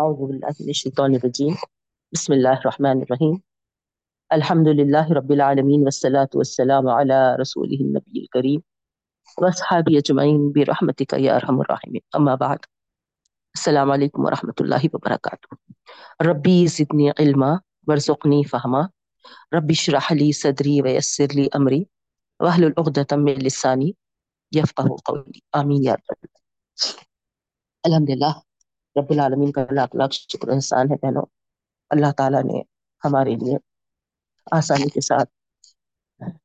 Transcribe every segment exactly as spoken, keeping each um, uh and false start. أعوذ بالله من الشیطان الرجیم، بسم اللہ الرحمن الرحیم۔ الحمد للہ رب العالمین والصلاة والسلام علی رسولہ النبی الکریم واصحابہ اجمعین برحمتک یا ارحم الراحمین، اما بعد۔ السلام علیکم ورحمۃ اللہ وبرکاتہ۔ ربی زدنی علما وارزقنی فہما، ربی اشرح لی صدری ویسر لی امری واحلل عقدۃ من لسانی یفقہوا قولی، آمین یا رب العالمین۔ الحمدللہ رب العالمین کا لاکھ لاکھ شکر احسان ہے بہنوں، اللہ تعالیٰ نے ہمارے لیے آسانی کے ساتھ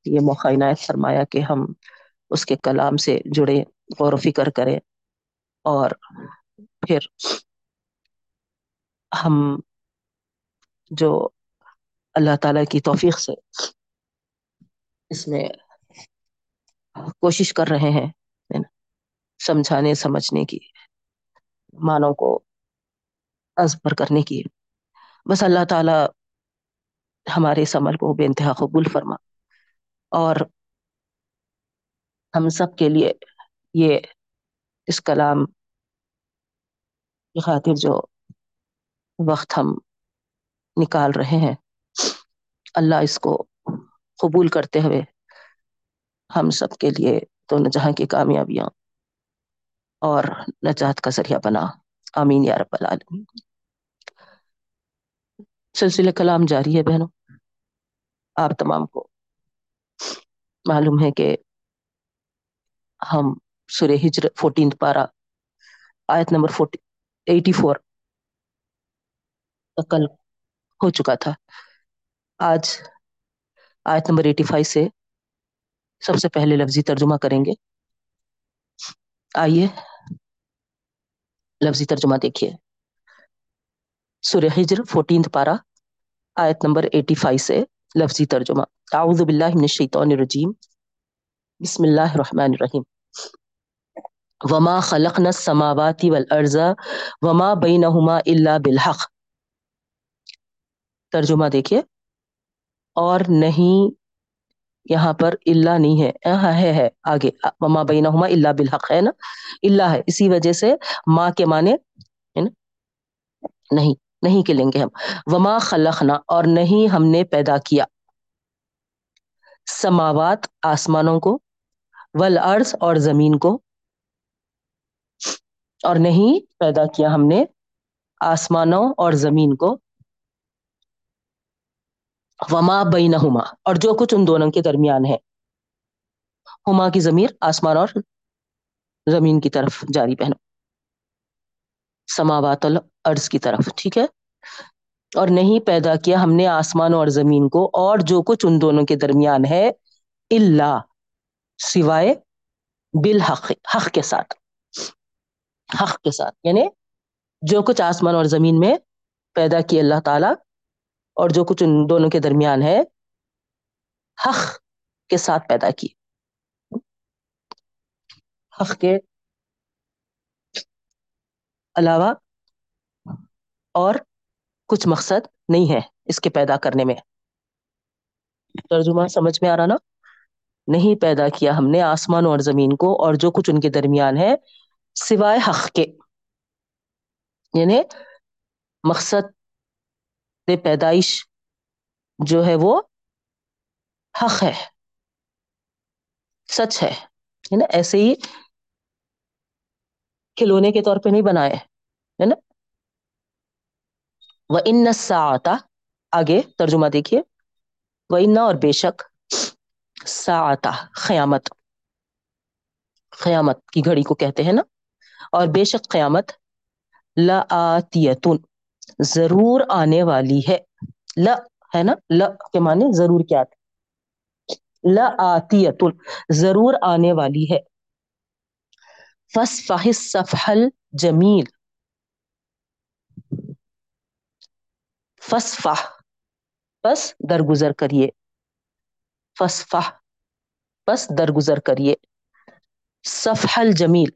یہ موقع عنایت فرمایا کہ ہم اس کے کلام سے جڑے، غور و فکر کریں، اور پھر ہم جو اللہ تعالیٰ کی توفیق سے اس میں کوشش کر رہے ہیں سمجھانے سمجھنے کی، مانوں کو ازبر کرنے کی، بس اللہ تعالیٰ ہمارے اس عمل کو بے انتہا قبول فرما، اور ہم سب کے لیے یہ اس کلام کی خاطر جو وقت ہم نکال رہے ہیں، اللہ اس کو قبول کرتے ہوئے ہم سب کے لیے دونوں جہاں کی کامیابیاں اور نجات کا ذریعہ بنا، آمین یا رب العالمین۔ سلسلہ کلام جاری ہے بہنوں، آپ تمام کو معلوم ہے کہ ہم سورہ ہجر چودہ پارہ آیت نمبر چوراسی کل ہو چکا تھا، آج آیت نمبر پچاسی سے سب سے پہلے لفظی ترجمہ کریں گے۔ آئیے لفظی ترجمہ دیکھیے، سورہ ہجر چودہ پارہ آیت نمبر پچاسی سے لفظی ترجمہ۔ اعوذ باللہ من الشیطان الرجیم، بسم اللہ الرحمن الرحیم۔ وما خلقنا السماوات والارض وما بینہما الا بالحق۔ ترجمہ دیکھیے، اور نہیں یہاں پر اللہ نہیں ہے، ہاں ہے ہے آگے وما بینہما الا بالحق ہے نا، اللہ ہے، اسی وجہ سے ما کے معنی ہے نا نہیں نہیں کے لیں گے ہم، وما خلقنا اور نہیں ہم نے پیدا کیا، سماوات آسمانوں کو، والارض اور زمین کو، اور نہیں پیدا کیا ہم نے آسمانوں اور زمین کو، وما بینہما اور جو کچھ ان دونوں کے درمیان ہے، ہما کی ضمیر آسمان اور زمین کی طرف جاری بہنوں، سماوات الارض کی طرف، ٹھیک ہے، اور نہیں پیدا کیا ہم نے آسمان اور زمین کو اور جو کچھ ان دونوں کے درمیان ہے، اللہ سوائے، بالحق حق کے ساتھ، حق کے ساتھ، یعنی جو کچھ آسمان اور زمین میں پیدا کیا اللہ تعالیٰ اور جو کچھ ان دونوں کے درمیان ہے، حق کے ساتھ پیدا کی، حق کے علاوہ اور کچھ مقصد نہیں ہے اس کے پیدا کرنے میں۔ ترجمہ سمجھ میں آ رہا نا، نہیں پیدا کیا ہم نے آسمان اور زمین کو اور جو کچھ ان کے درمیان ہے سوائے حق کے، یعنی مقصد پیدائش جو ہے وہ حق ہے، سچ ہے نا، ایسے ہی کھلونے کے طور پہ نہیں بنائے ہے نا۔ وَإِنَّ السَّاعَةَ آگے ترجمہ دیکھیے، وَإِنَّ اور بے شک، سَاعَةَ قیامت، قیامت کی گھڑی کو کہتے ہیں نا، اور بے شک قیامت لَآتِيَةٌ ضرور آنے والی ہے، لا ہے نا، لا کے معنی ضرور کیا تھا، لا آتیت ضرور آنے والی ہے، فاصفح الصفح الجمیل، فاصفح بس درگزر کریے، فاصفح بس درگزر کریے، صفح الجمیل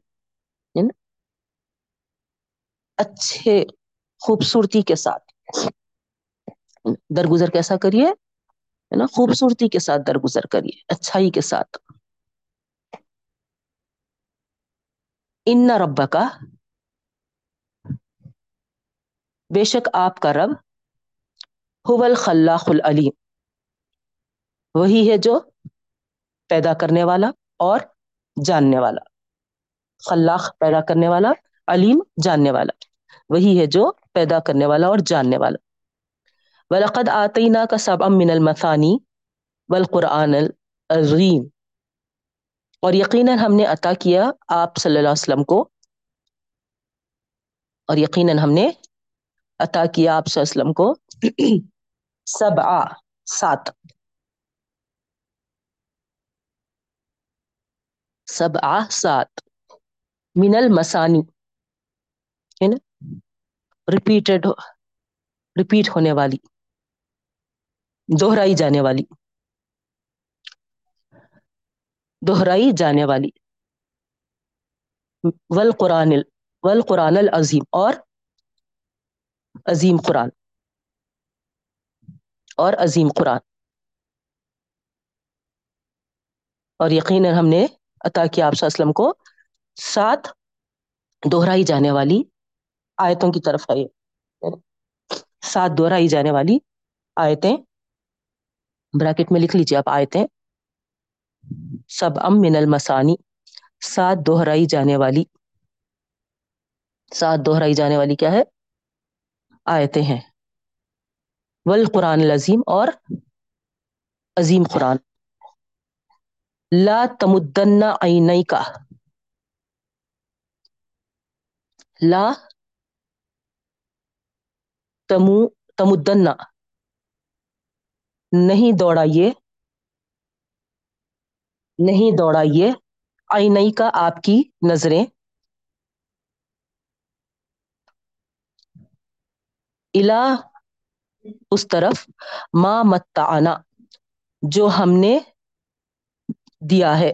اچھے خوبصورتی کے ساتھ درگزر، کیسا کریے ہے نا، خوبصورتی کے ساتھ درگزر کریے، اچھائی کے ساتھ، ان ربک بے شک آپ کا رب هو الخلاق العلیم، وہی ہے جو پیدا کرنے والا اور جاننے والا، خلاق پیدا کرنے والا، علیم جاننے والا، وہی ہے جو پیدا کرنے والا اور جاننے والا۔ وَلَقَدْ آتَيْنَاكَ سَبْعًا مِّنَ الْمَثَانِي وَالْقُرْآنَ الْعَظِيمَ، اور یقیناً ہم نے عطا کیا آپ صلی اللہ علیہ وسلم کو، اور یقیناً ہم نے عطا کیا آپ صلی اللہ علیہ وسلم کو سبعہ، سات، سبعہ سات من المثانی، ہے نا، ریپیٹڈ ریپیٹ ہونے والی، دہرائی جانے والی، دہرائی جانے والی، والقرآن والقرآن العظیم، اور عظیم قرآن، اور عظیم قرآن، اور یقیناً ہم نے عطا کیا آپ صلی اللہ علیہ وسلم کو سات دہرائی جانے والی آیتوں کی طرف ہے، سات دہرائی جانے والی آیتیں، بریکٹ میں لکھ لیجیے آپ آیتیں، سبعا من المثانی، سات دہرائی جانے والی، سات دہرائی جانے والی کیا ہے، آیتیں ہیں، والقرآن العظیم، اور عظیم قرآن، لا تمدن عینیک، لا تمو تمدن، نہیں دوڑائیے، نہیں دوڑائیے، عینیک، آپ کی نظریں، الا، اس طرف، ما متعنا، جو ہم نے دیا ہے،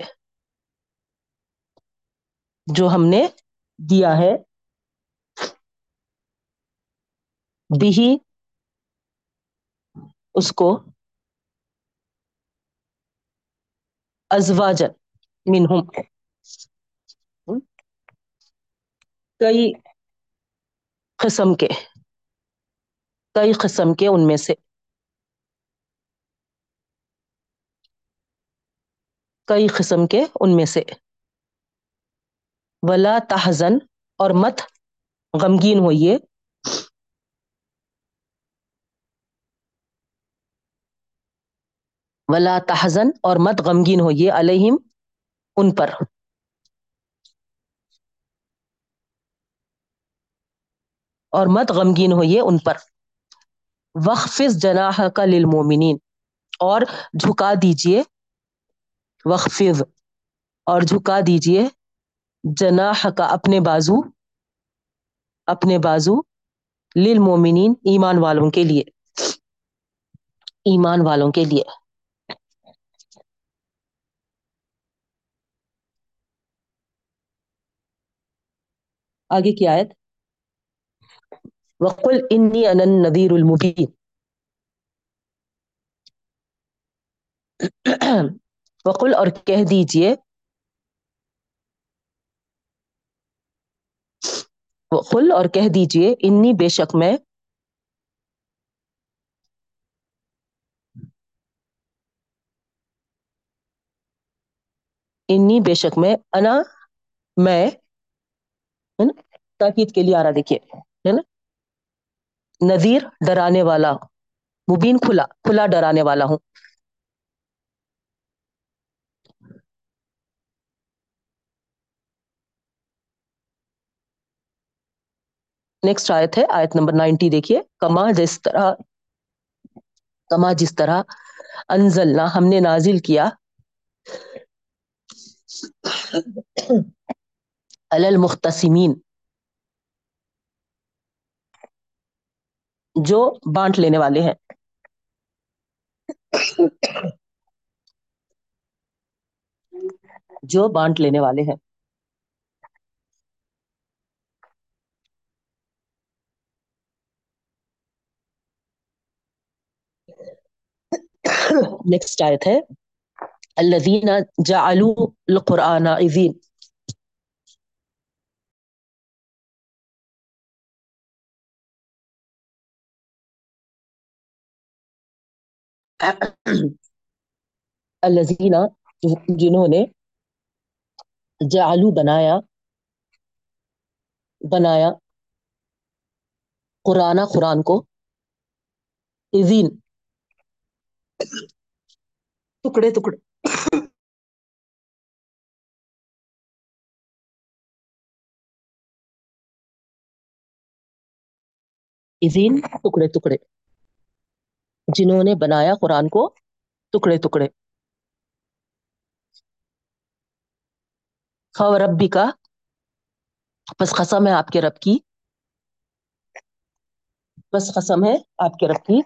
جو ہم نے دیا ہے، بھی، اس کو، ازواجن منہم، کئی قسم کے، کئی قسم کے ان میں سے، کئی قسم کے ان میں سے، ولا تحزن، اور مت غمگین ہوئیے، ولا تحزن، اور مت غمگین ہوئیے، علیہم، ان پر، اور مت غمگین ہوئیے ان پر، واخفض جناحک للمؤمنین، اور جھکا دیجئے، وخفض، اور جھکا دیجئے، جناح کا، اپنے بازو، اپنے بازو، للمومنین، ایمان والوں کے لیے، ایمان والوں کے لیے، آگے کی آیت، وَقُلْ إِنِّي أَنَا النَّذِيرُ الْمُبِينُ، وقل، اور کہہ دیجئے، وقل، اور کہہ دیجئے، انی، بے شک میں، انی، بے شک میں، انا، میں، ہے نا، تاکید کے لیے آ رہا دیکھیے، ہے نا، نذیر، ڈرانے والا، مبین، کھلا، کھلا ڈرانے والا ہوں، نیکسٹ آیت ہے، آیت نمبر نائنٹی دیکھیے، کما، جس طرح، کما جس طرح، انزلنا، ہم نے نازل کیا، علی المختصمین، جو بانٹ لینے والے ہیں، جو بانٹ لینے والے ہیں، نیکسٹ آیت ہے، الذین جعلوا القرآن عظیم، الذین جنہوں نے جعلو بنایا بنایا قرآن قرآن کو اذین ٹکڑے ٹکڑے اذین ٹکڑے ٹکڑے جنہوں نے بنایا قرآن کو ٹکڑے ٹکڑے فوربی کا بس قسم ہے آپ کے رب کی بس قسم ہے آپ کے رب کی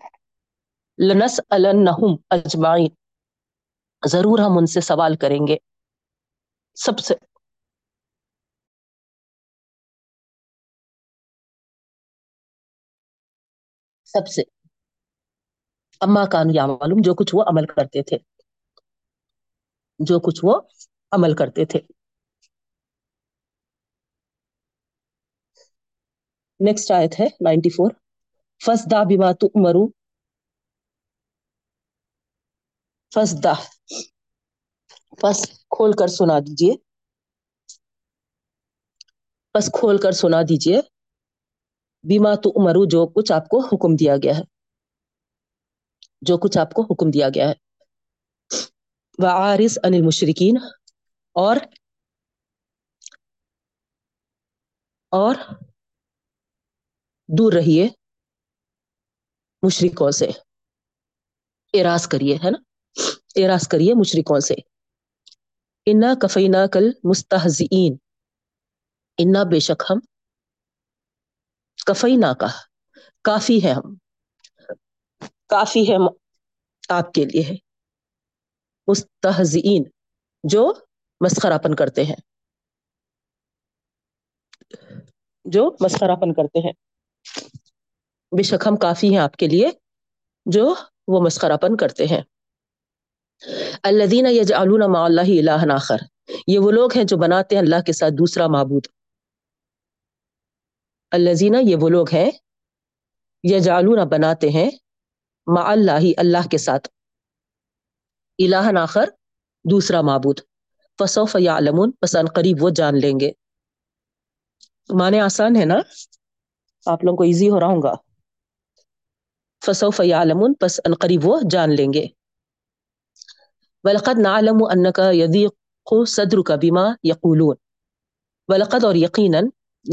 لنسألنہم اجمعین ضرور ہم ان سے سوال کریں گے سب سے. سب سے اما کانو یعملون جو کچھ وہ عمل کرتے تھے جو کچھ وہ عمل کرتے تھے نیکسٹ آیت ہے نائنٹی فور. فاصدع بما تؤمر فاصدع بس کھول کر سنا دیجئے بس کھول کر سنا دیجئے بما تؤمر جو کچھ آپ کو حکم دیا گیا ہے جو کچھ آپ کو حکم دیا گیا ہے. وعارض عن المشرکین اور اور دور رہیے مشرکوں سے اعراض کریے ہے نا اعراض کریے مشرکوں سے. انا کفیناک المستہزئین انا بے شک ہم کفینا کا کافی ہے ہم کافی ہے آپ کے لیے مستہزئین جو مسخراپن کرتے ہیں جو مسخراپن کرتے ہیں بے شک ہم کافی ہیں آپ کے لیے جو وہ مسخراپن کرتے ہیں. الذین یجعلون مع اللہ الہا آخر یہ وہ لوگ ہیں جو بناتے ہیں اللہ کے ساتھ دوسرا معبود. الذین یہ وہ لوگ ہیں یجعلون بناتے ہیں مع اللہ اللہ کے ساتھ الہا آخر دوسرا معبود. فسوف یعلمون پس ان قریب وہ جان لیں گے. معنی آسان ہے نا آپ لوگوں کو ایزی ہو رہا ہوں گا. فسوف یعلمون پس ان قریب وہ جان لیں گے. وَلَقَدْ نَعْلَمُ أَنَّكَ يَضِيقُ صَدْرُكَ بِمَا يَقُولُونَ وَلَقَدْ اور یقیناً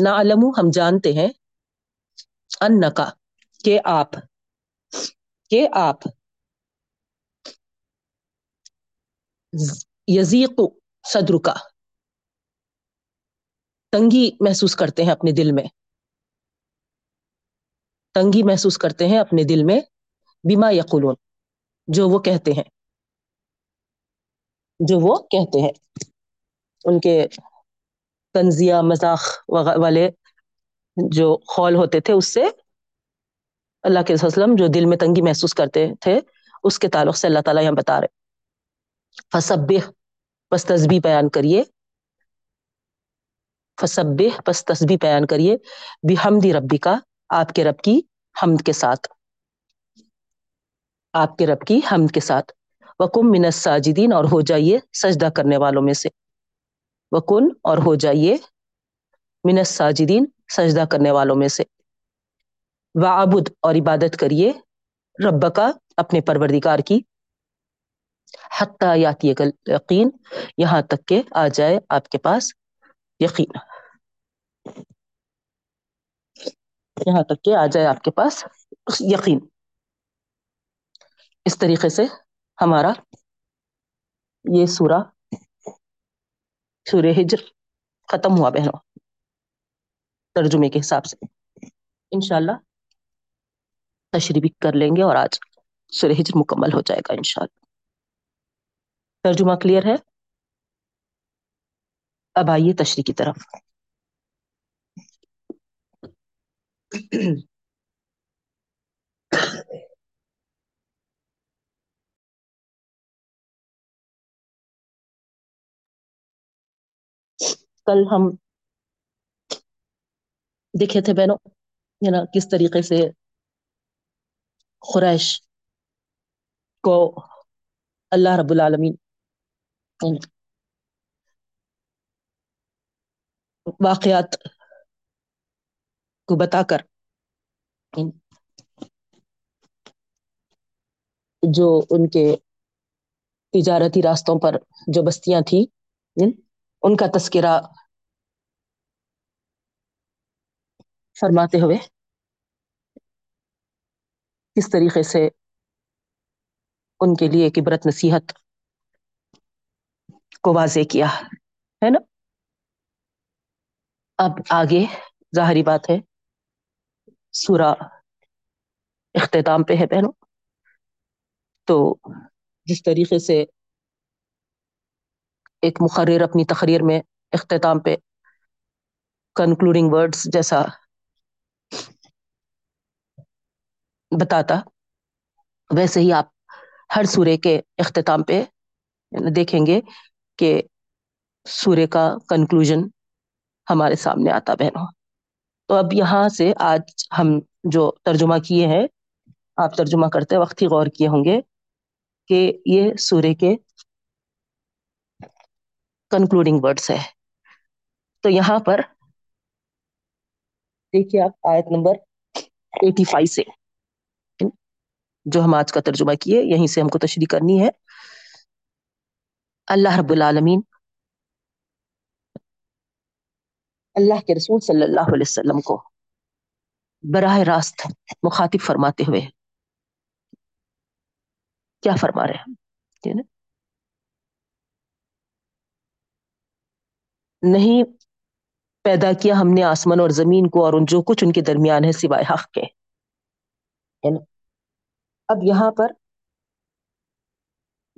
نَعْلَمُ ہم جانتے ہیں أَنَّكَ کہ آپ کہ آپ یضیق صدرک تنگی محسوس کرتے ہیں اپنے دل میں تنگی محسوس کرتے ہیں اپنے دل میں بما یقولون جو وہ کہتے ہیں جو وہ کہتے ہیں ان کے طنزیہ مذاق والے جو قول ہوتے تھے اس سے اللہ کے رسول صلی اللہ علیہ وسلم جو دل میں تنگی محسوس کرتے تھے اس کے تعلق سے اللہ تعالیٰ یہاں بتا رہے. فسبح بس تسبیح بیان کریے فسبح بس تسبیح بیان کریے بحمد ربک آپ کے رب کی حمد کے ساتھ آپ کے رب کی حمد کے ساتھ. وکن من الساجدین اور ہو جائیے سجدہ کرنے والوں میں سے وکن اور ہو جائیے من الساجدین سجدہ کرنے والوں میں سے. وعبد اور عبادت کریے ربکا اپنے پروردگار کی حتی یاتیک الیقین یہاں تک کہ آ جائے آپ کے پاس یقین یہاں تک کہ آ جائے آپ کے پاس یقین. اس طریقے سے ہمارا یہ سورہ سورہ ہجر ختم ہوا بہنوں ترجمے کے حساب سے. انشاءاللہ تشریح کر لیں گے اور آج سورہ ہجر مکمل ہو جائے گا انشاءاللہ. ترجمہ کلیئر ہے اب آئیے تشریح کی طرف. کل ہم دیکھے تھے بہنوں کس طریقے سے قریش کو اللہ رب العالمین واقعات کو بتا کر جو ان کے تجارتی راستوں پر جو بستیاں تھیں ان کا تذکرہ فرماتے ہوئے کس طریقے سے ان کے لیے عبرت نصیحت کو واضح کیا ہے نا. اب آگے ظاہری بات ہے سورہ اختتام پہ ہے بہنوں, تو جس طریقے سے ایک مقرر اپنی تقریر میں اختتام پہ کنکلوڈنگ ورڈز جیسا بتاتا, ویسے ہی آپ ہر سورے کے اختتام پہ دیکھیں گے کہ سورے کا کنکلوژن ہمارے سامنے آتا بہنوں. تو اب یہاں سے آج ہم جو ترجمہ کیے ہیں, آپ ترجمہ کرتے وقت ہی غور کیے ہوں گے کہ یہ سورے کے کنکلوڈنگ ورڈز ہے. تو یہاں پر دیکھیے آپ آیت نمبر ایٹی فائیو سے جو ہم آج کا ترجمہ کیے, یہیں سے ہم کو تشریح کرنی ہے. اللہ رب العالمین اللہ کے رسول صلی اللہ علیہ وسلم کو براہ راست مخاطب فرماتے ہوئے کیا فرما رہے ہیں؟ نہیں پیدا کیا ہم نے آسمان اور زمین کو اور ان جو کچھ ان کے درمیان ہے سوائے حق کے. اب یہاں پر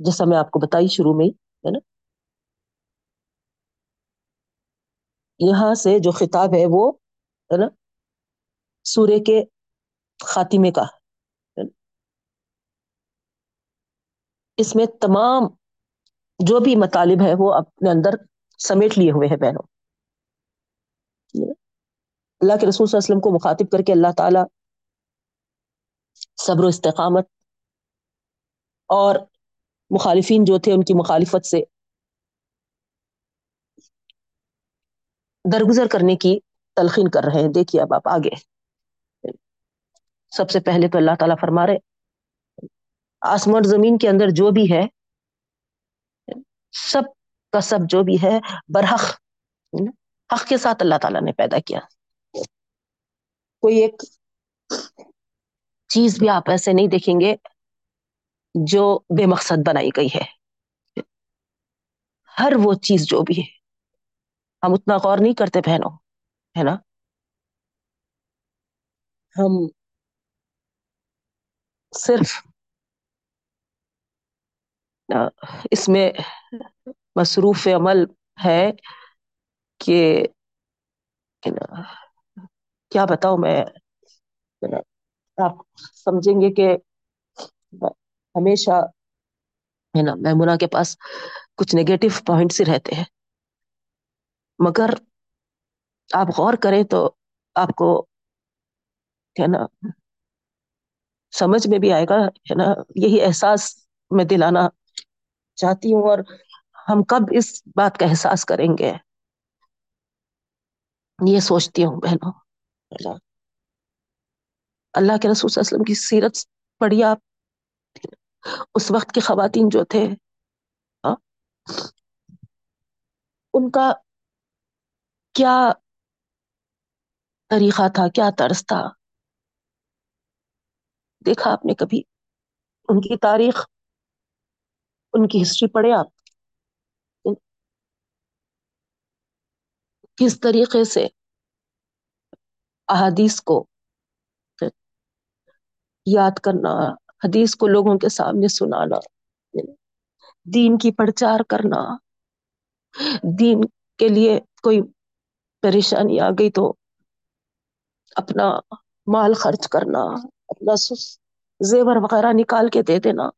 جیسا میں آپ کو بتائی شروع میں ہے نا, یہاں سے جو خطاب ہے وہ ہے نا سورے کے خاتمے کا, اس میں تمام جو بھی مطالب ہے وہ اپنے اندر سمیٹ لیے ہوئے ہیں بہنوں. اللہ کے رسول صلی اللہ علیہ وسلم کو مخاطب کر کے اللہ تعالیٰ صبر و استقامت اور مخالفین جو تھے ان کی مخالفت سے درگزر کرنے کی تلقین کر رہے ہیں. دیکھیے اب آپ آگے سب سے پہلے تو اللہ تعالیٰ فرما رہے آسمان زمین کے اندر جو بھی ہے سب کا سب جو بھی ہے برحق حق کے ساتھ اللہ تعالیٰ نے پیدا کیا. کوئی ایک چیز بھی آپ ایسے نہیں دیکھیں گے جو بے مقصد بنائی گئی ہے. ہر وہ چیز جو بھی ہے ہم اتنا غور نہیں کرتے بہنوں ہے نا, ہم صرف اس میں مصروف عمل ہے کہ کیا بتاؤں میں, آپ سمجھیں گے کہ ہمیشہ ہے نا میمونہ کے پاس کچھ نیگیٹو پوائنٹس ہی رہتے ہیں, مگر آپ غور کریں تو آپ کو ہے نا سمجھ میں بھی آئے گا ہے نا. یہی احساس میں دلانا چاہتی ہوں, اور ہم کب اس بات کا احساس کریں گے یہ سوچتی ہوں بہنوں. اللہ کے رسول صلی اللہ علیہ وسلم کی سیرت پڑھی آپ, اس وقت کی خواتین جو تھے ان کا کیا طریقہ تھا, کیا طرز تھا, دیکھا آپ نے کبھی ان کی تاریخ, ان کی ہسٹری پڑھے آپ کس طریقے سے احادیث کو یاد کرنا, حدیث کو لوگوں کے سامنے سنانا, دین کی پرچار کرنا, دین کے لیے کوئی پریشانی آ گئی تو اپنا مال خرچ کرنا, اپنا زیور وغیرہ نکال کے دے دینا,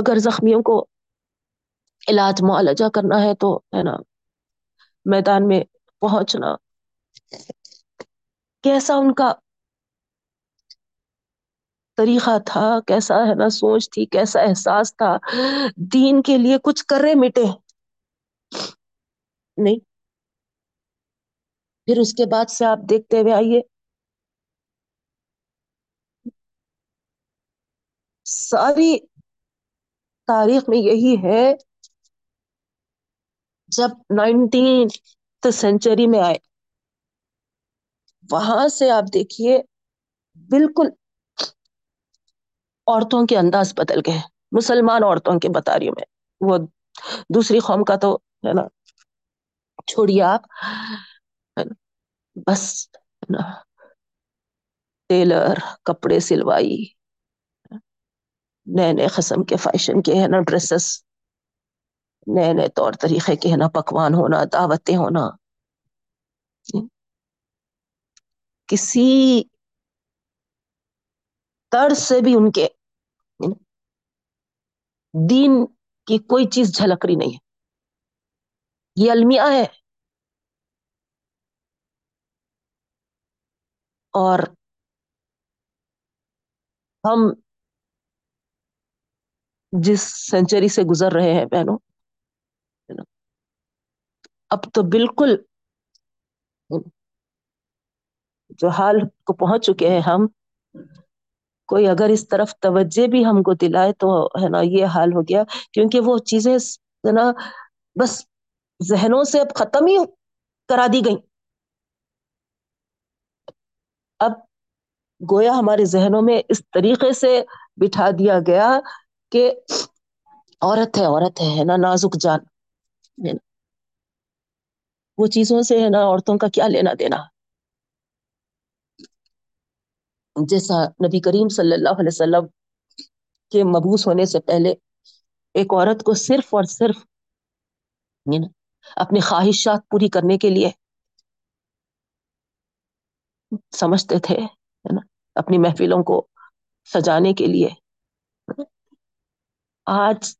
اگر زخمیوں کو علاج معالجہ کرنا ہے تو ہے نا میدان میں پہنچنا, کیسا ان کا طریقہ تھا، کیسا ہے نا سوچ تھی، کیسا احساس تھا، دین کے لیے کچھ کرے مٹے نہیں۔ پھر اس کے بعد سے آپ دیکھتے ہوئے آئیے ساری تاریخ میں یہی ہے، جب نائنٹینتھ سینچری میں آئے وہاں سے آپ دیکھیے بالکل عورتوں کے انداز بدل گئے، مسلمان عورتوں کے بتا رہی ہوں میں، وہ دوسری قوم کا تو ہے نا چھوڑیے آپ، بس ٹیلر کپڑے سلوائی، نئے نئے قسم کے فیشن کے ہے نا ڈریسز، نئے نئے طور طریقے کے ہے نا پکوان ہونا، دعوتیں ہونا، کسی طرز سے بھی ان کے دین کی کوئی چیز جھلک رہی نہیں ہے۔ یہ المیہ ہے، اور ہم جس سینچری سے گزر رہے ہیں بہنوں، اب تو بالکل جو حال کو پہنچ چکے ہیں ہم، کوئی اگر اس طرف توجہ بھی ہم کو دلائے تو ہے نا یہ حال ہو گیا، کیونکہ وہ چیزیں ہے نا بس ذہنوں سے اب ختم ہی کرا دی گئیں۔ اب گویا ہمارے ذہنوں میں اس طریقے سے بٹھا دیا گیا کہ عورت ہے عورت ہے نا نازک جان، وہ چیزوں سے ہے نا عورتوں کا کیا لینا دینا، جیسا نبی کریم صلی اللہ علیہ وسلم کے مبعوث ہونے سے پہلے ایک عورت کو صرف اور صرف اپنی خواہشات پوری کرنے کے لیے سمجھتے تھے، اپنی محفلوں کو سجانے کے لیے۔ آج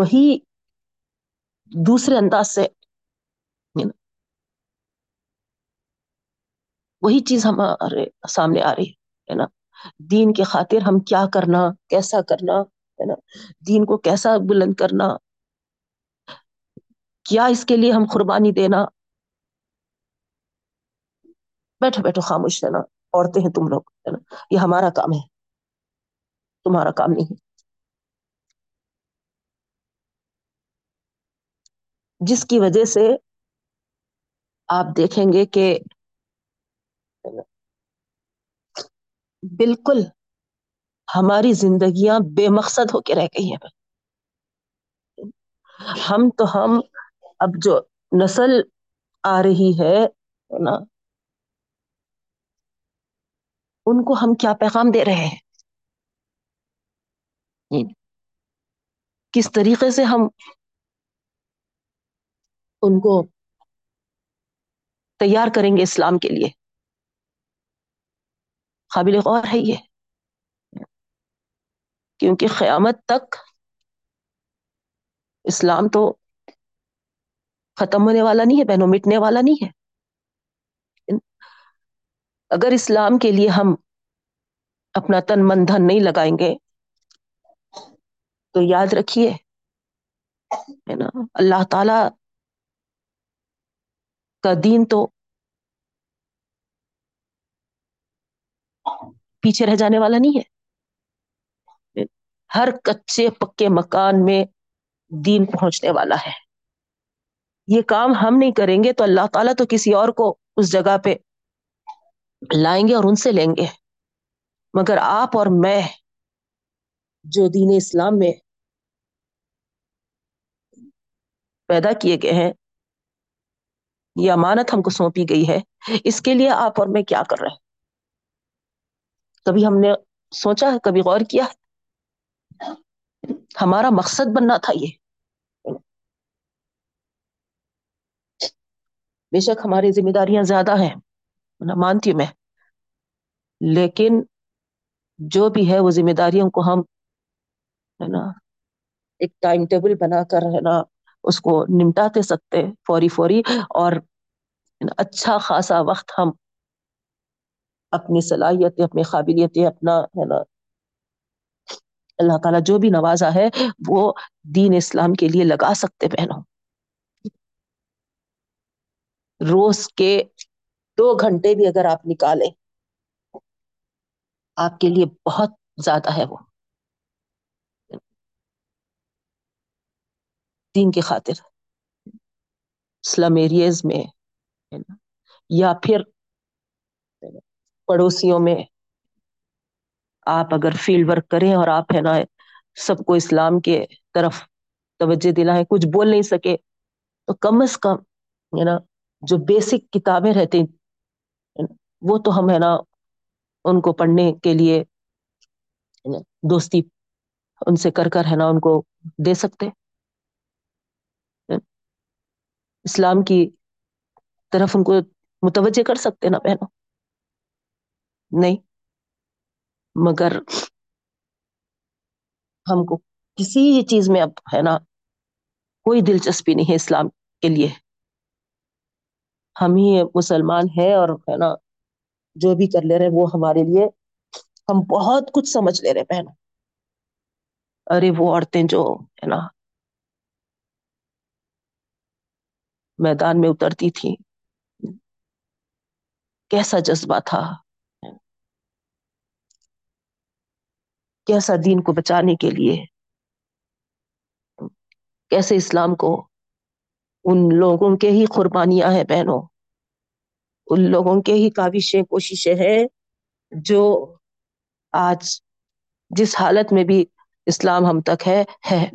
وہی دوسرے انداز سے وہی چیز ہمارے سامنے آ رہی ہے نا، دین کے خاطر ہم کیا کرنا، کیسا کرنا ہے نا، دین کو کیسا بلند کرنا، کیا اس کے لیے ہم قربانی دینا۔ بیٹھو بیٹھو خاموش رہنا، عورتیں ہیں تم لوگ ہے نا، یہ ہمارا کام ہے، تمہارا کام نہیں ہے۔ جس کی وجہ سے آپ دیکھیں گے کہ بالکل ہماری زندگیاں بے مقصد ہو کے رہ گئی ہیں۔ ہم تو ہم اب جو نسل آ رہی ہے نا، ان کو ہم کیا پیغام دے رہے ہیں، کس طریقے سے ہم ان کو تیار کریں گے اسلام کے لیے، قابل غور ہے یہ، کیونکہ قیامت تک اسلام تو ختم ہونے والا نہیں ہے بہنوں، مٹنے والا نہیں ہے۔ اگر اسلام کے لیے ہم اپنا تن من دھن نہیں لگائیں گے تو یاد رکھیے ہے نا، اللہ تعالی کا دین تو پیچھے رہ جانے والا نہیں ہے، ہر کچے پکے مکان میں دین پہنچنے والا ہے۔ یہ کام ہم نہیں کریں گے تو اللہ تعالیٰ تو کسی اور کو اس جگہ پہ لائیں گے اور ان سے لیں گے، مگر آپ اور میں جو دین اسلام میں پیدا کیے گئے ہیں، یہ امانت ہم کو سونپی گئی ہے، اس کے لیے آپ اور میں کیا کر رہے ہیں؟ کبھی ہم نے سوچا ہے، کبھی غور کیا ہے؟ ہمارا مقصد بننا تھا یہ۔ بے شک ہماری ذمہ داریاں زیادہ ہیں مانتی ہوں میں، لیکن جو بھی ہے وہ ذمہ داریوں کو ہم ہے نا ایک ٹائم ٹیبل بنا کر ہے نا اس کو نمٹاتے سکتے فوری فوری، اور اچھا خاصا وقت ہم اپنی صلاحیتیں، اپنی قابلیتیں، اپنا ہے نا اللہ تعالیٰ جو بھی نوازا ہے وہ دین اسلام کے لیے لگا سکتے بہنوں۔ روز کے دو گھنٹے بھی اگر آپ نکالیں آپ کے لیے بہت زیادہ ہے، وہ دین کی خاطر سلم ایریز میں یا پھر پڑوسیوں میں آپ اگر فیلڈ ورک کریں اور آپ ہے نا سب کو اسلام کے طرف توجہ دلائیں۔ کچھ بول نہیں سکے تو کم از کم ہے نا جو بیسک کتابیں رہتی وہ تو ہم ہے نا ان کو پڑھنے کے لیے دوستی ان سے کر کر ہے نا ان کو دے سکتے، اسلام کی طرف ان کو متوجہ کر سکتے نا بہنوں۔ نہیں مگر ہم کو کسی چیز میں اب ہے نا کوئی دلچسپی نہیں ہے اسلام کے لیے، ہم ہی مسلمان ہیں اور ہے نا جو بھی کر لے رہے وہ ہمارے لیے، ہم بہت کچھ سمجھ لے رہے بہنوں۔ ارے وہ عورتیں جو ہے نا میدان میں اترتی تھی، کیسا جذبہ تھا، کیسا دین کو بچانے کے لیے، کیسے اسلام کو، ان لوگوں کے ہی قربانیاں ہیں بہنوں، ان لوگوں کے ہی کاوشیں کوششیں ہیں جو آج جس حالت میں بھی اسلام ہم تک ہے ہے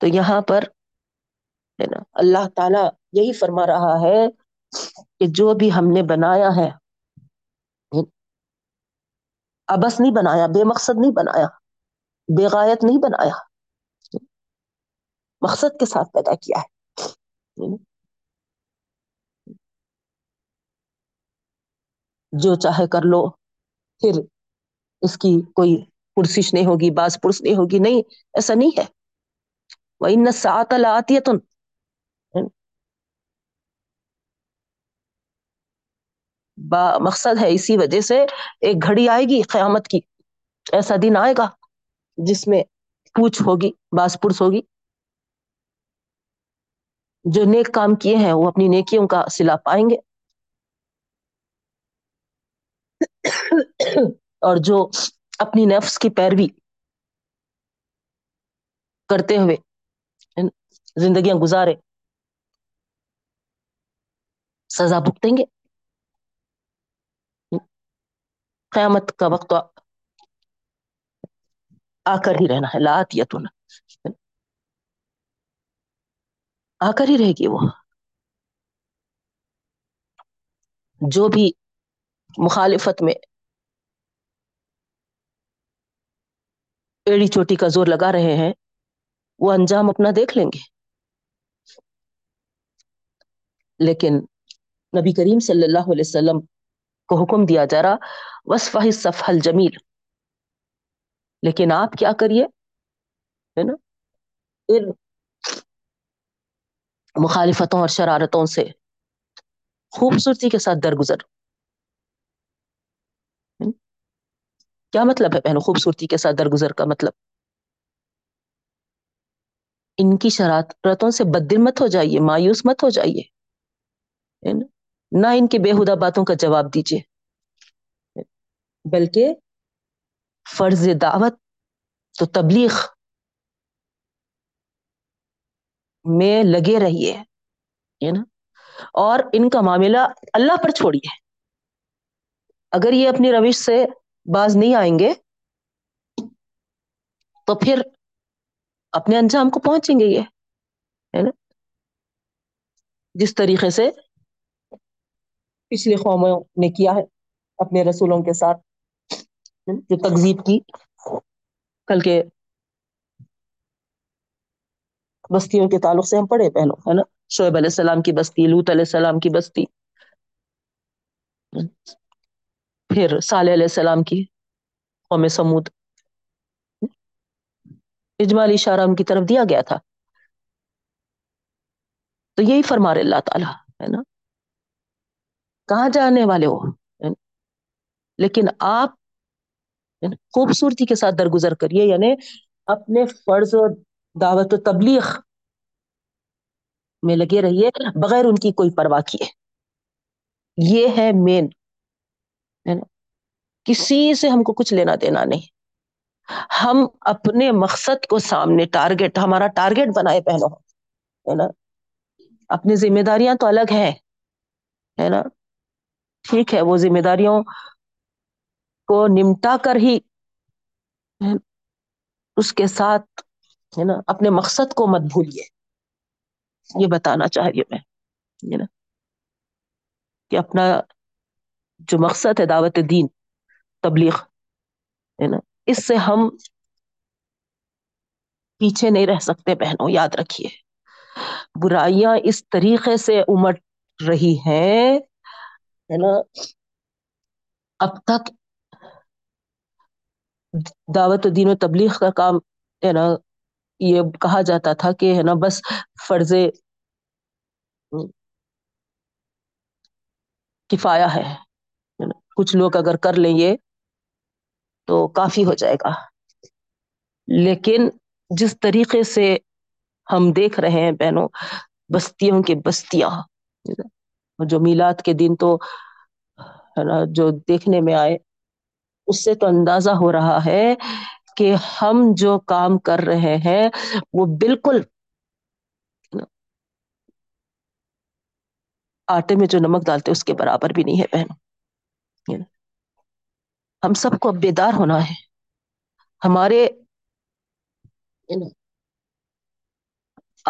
تو یہاں پر ہے نا اللہ تعالیٰ یہی فرما رہا ہے کہ جو بھی ہم نے بنایا ہے ابس نہیں بنایا، بے مقصد نہیں بنایا، بے غایت نہیں بنایا، مقصد کے ساتھ پیدا کیا ہے۔ جو چاہے کر لو پھر اس کی کوئی پرسش نہیں ہوگی، باز پرس نہیں ہوگی، نہیں ایسا نہیں ہے۔ وَإِنَّ السَّاعَةَ لَآتِيَةٌ، با مقصد ہے، اسی وجہ سے ایک گھڑی آئے گی قیامت کی، ایسا دن آئے گا جس میں پوچھ ہوگی، باز پرس ہوگی۔ جو نیک کام کیے ہیں وہ اپنی نیکیوں کا صلہ پائیں گے اور جو اپنی نفس کی پیروی کرتے ہوئے زندگیاں گزارے سزا بھگتیں گے۔ قیامت کا وقت آ کر ہی رہنا ہے، لآتیتن آ کر ہی رہے گی۔ وہ جو بھی مخالفت میں ایڑی چوٹی کا زور لگا رہے ہیں وہ انجام اپنا دیکھ لیں گے، لیکن نبی کریم صلی اللہ علیہ وسلم کو حکم دیا جا رہا وصفہ الصفح الجمیل، لیکن آپ کیا کریے ہے نا ان مخالفتوں اور شرارتوں سے خوبصورتی کے ساتھ درگزر۔ کیا مطلب ہے بہنوں خوبصورتی کے ساتھ درگزر کا مطلب؟ ان کی شرارتوں سے بدل مت ہو جائیے، مایوس مت ہو جائیے، نہ ان کے بےہودہ باتوں کا جواب دیجیے، بلکہ فرض دعوت تو تبلیغ میں لگے رہیے ہے نا، اور ان کا معاملہ اللہ پر چھوڑیے۔ اگر یہ اپنی روش سے باز نہیں آئیں گے تو پھر اپنے انجام کو پہنچیں گے یہ ہے نا، جس طریقے سے پچھلے قوموں نے کیا ہے اپنے رسولوں کے ساتھ، جو تکذیب کی، کل کے بستیوں کے تعلق سے ہم پڑھے پہلو ہے نا، شعیب علیہ السلام کی بستی، لوط علیہ السلام کی بستی، پھر صالح علیہ السلام کی قوم سمود، اجمالی اشارہ ان کی طرف دیا گیا تھا۔ تو یہی فرما رہے اللہ تعالیٰ ہے نا کہاں جانے والے ہو، لیکن آپ خوبصورتی کے ساتھ درگزر کریے، یعنی اپنے فرض و دعوت و تبلیغ میں لگے رہیے بغیر ان کی کوئی پرواہ کیے. یہ ہے مین، کسی سے ہم کو کچھ لینا دینا نہیں، ہم اپنے مقصد کو سامنے، ٹارگٹ ہمارا ٹارگٹ بنائے پہلو، ہے نا. اپنی ذمہ داریاں تو الگ ہیں، ہے نا، ٹھیک ہے، وہ ذمہ داریوں کو نمٹا کر ہی اس کے ساتھ، ہے نا، اپنے مقصد کو مت بھولیے. یہ بتانا چاہیے میں، ہے نا، کہ اپنا جو مقصد ہے دعوت دین تبلیغ، ہے نا، اس سے ہم پیچھے نہیں رہ سکتے بہنوں، یاد رکھیے. برائیاں اس طریقے سے امٹ رہی ہیں، ہے نا، اب تک دعوت و دین و تبلیغ کا کام، ہے نا، یہ کہا جاتا تھا کہ، ہے نا، بس فرض کفایہ ہے، کچھ لوگ اگر کر لیں یہ تو کافی ہو جائے گا. لیکن جس طریقے سے ہم دیکھ رہے ہیں بہنوں، بستیوں کے بستیاں، جو میلاد کے دن تو، ہے نا، جو دیکھنے میں آئے، اس سے تو اندازہ ہو رہا ہے کہ ہم جو کام کر رہے ہیں وہ بالکل آٹے میں جو نمک ڈالتے اس کے برابر بھی نہیں ہے بہن. ہم سب کو اب بیدار ہونا ہے. ہمارے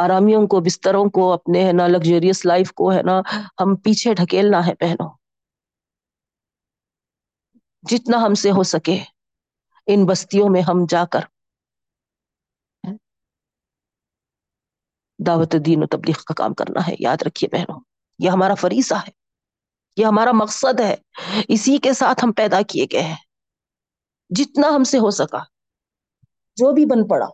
آرامیوں کو، بستروں کو، اپنے، ہے نا، لگژریس لائف کو، ہے نا، ہم پیچھے ڈھکیلنا ہے بہنوں، جتنا ہم سے ہو سکے. ان بستیوں میں ہم جا کر دعوت دین و تبلیغ کا کام کرنا ہے، یاد رکھیے بہنوں. یہ ہمارا فریضہ ہے، یہ ہمارا مقصد ہے، اسی کے ساتھ ہم پیدا کیے گئے ہیں. جتنا ہم سے ہو سکا، جو بھی بن پڑا،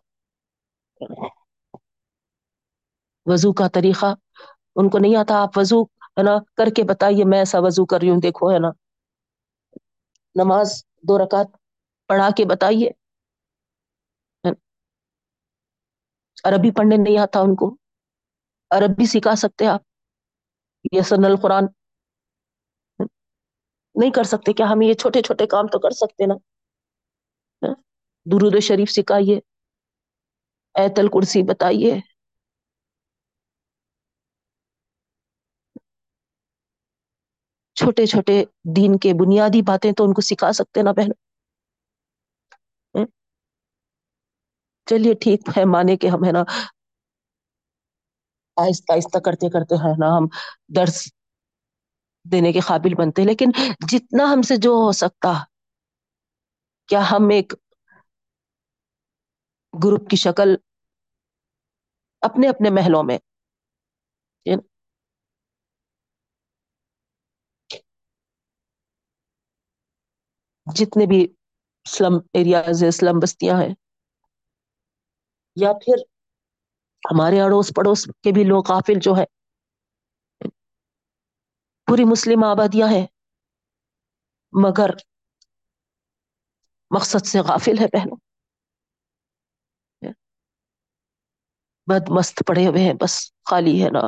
وضو کا طریقہ ان کو نہیں آتا، آپ وضو، ہے نا، کر کے بتائیے میں ایسا وضو کر رہی ہوں، دیکھو، ہے نا، نماز دو رکعت پڑھا کے بتائیے. عربی پڑھنے نہیں آتا ان کو، عربی سکھا سکتے آپ، یسن القرآن نہیں کر سکتے کیا؟ ہم یہ چھوٹے چھوٹے کام تو کر سکتے نا. درود شریف سکھائیے، ایت الکرسی بتائیے، چھوٹے چھوٹے دین کے بنیادی باتیں تو ان کو سکھا سکتے نا بہن. چلیے ٹھیک ہے، مانے کہ ہم، ہے نا، آہستہ آہستہ کرتے کرتے، ہے نا، ہم درس دینے کے قابل بنتے، لیکن جتنا ہم سے جو ہو سکتا، کیا ہم ایک گروپ کی شکل اپنے اپنے محلوں میں جتنے بھی سلم ایریاز ہیں، سلم بستیاں ہیں، یا پھر ہمارے اڑوس پڑوس کے بھی لوگ غافل جو ہے، پوری مسلم آبادیاں ہیں مگر مقصد سے غافل ہے بہنوں، بد مست پڑے ہوئے ہیں، بس خالی، ہے نا،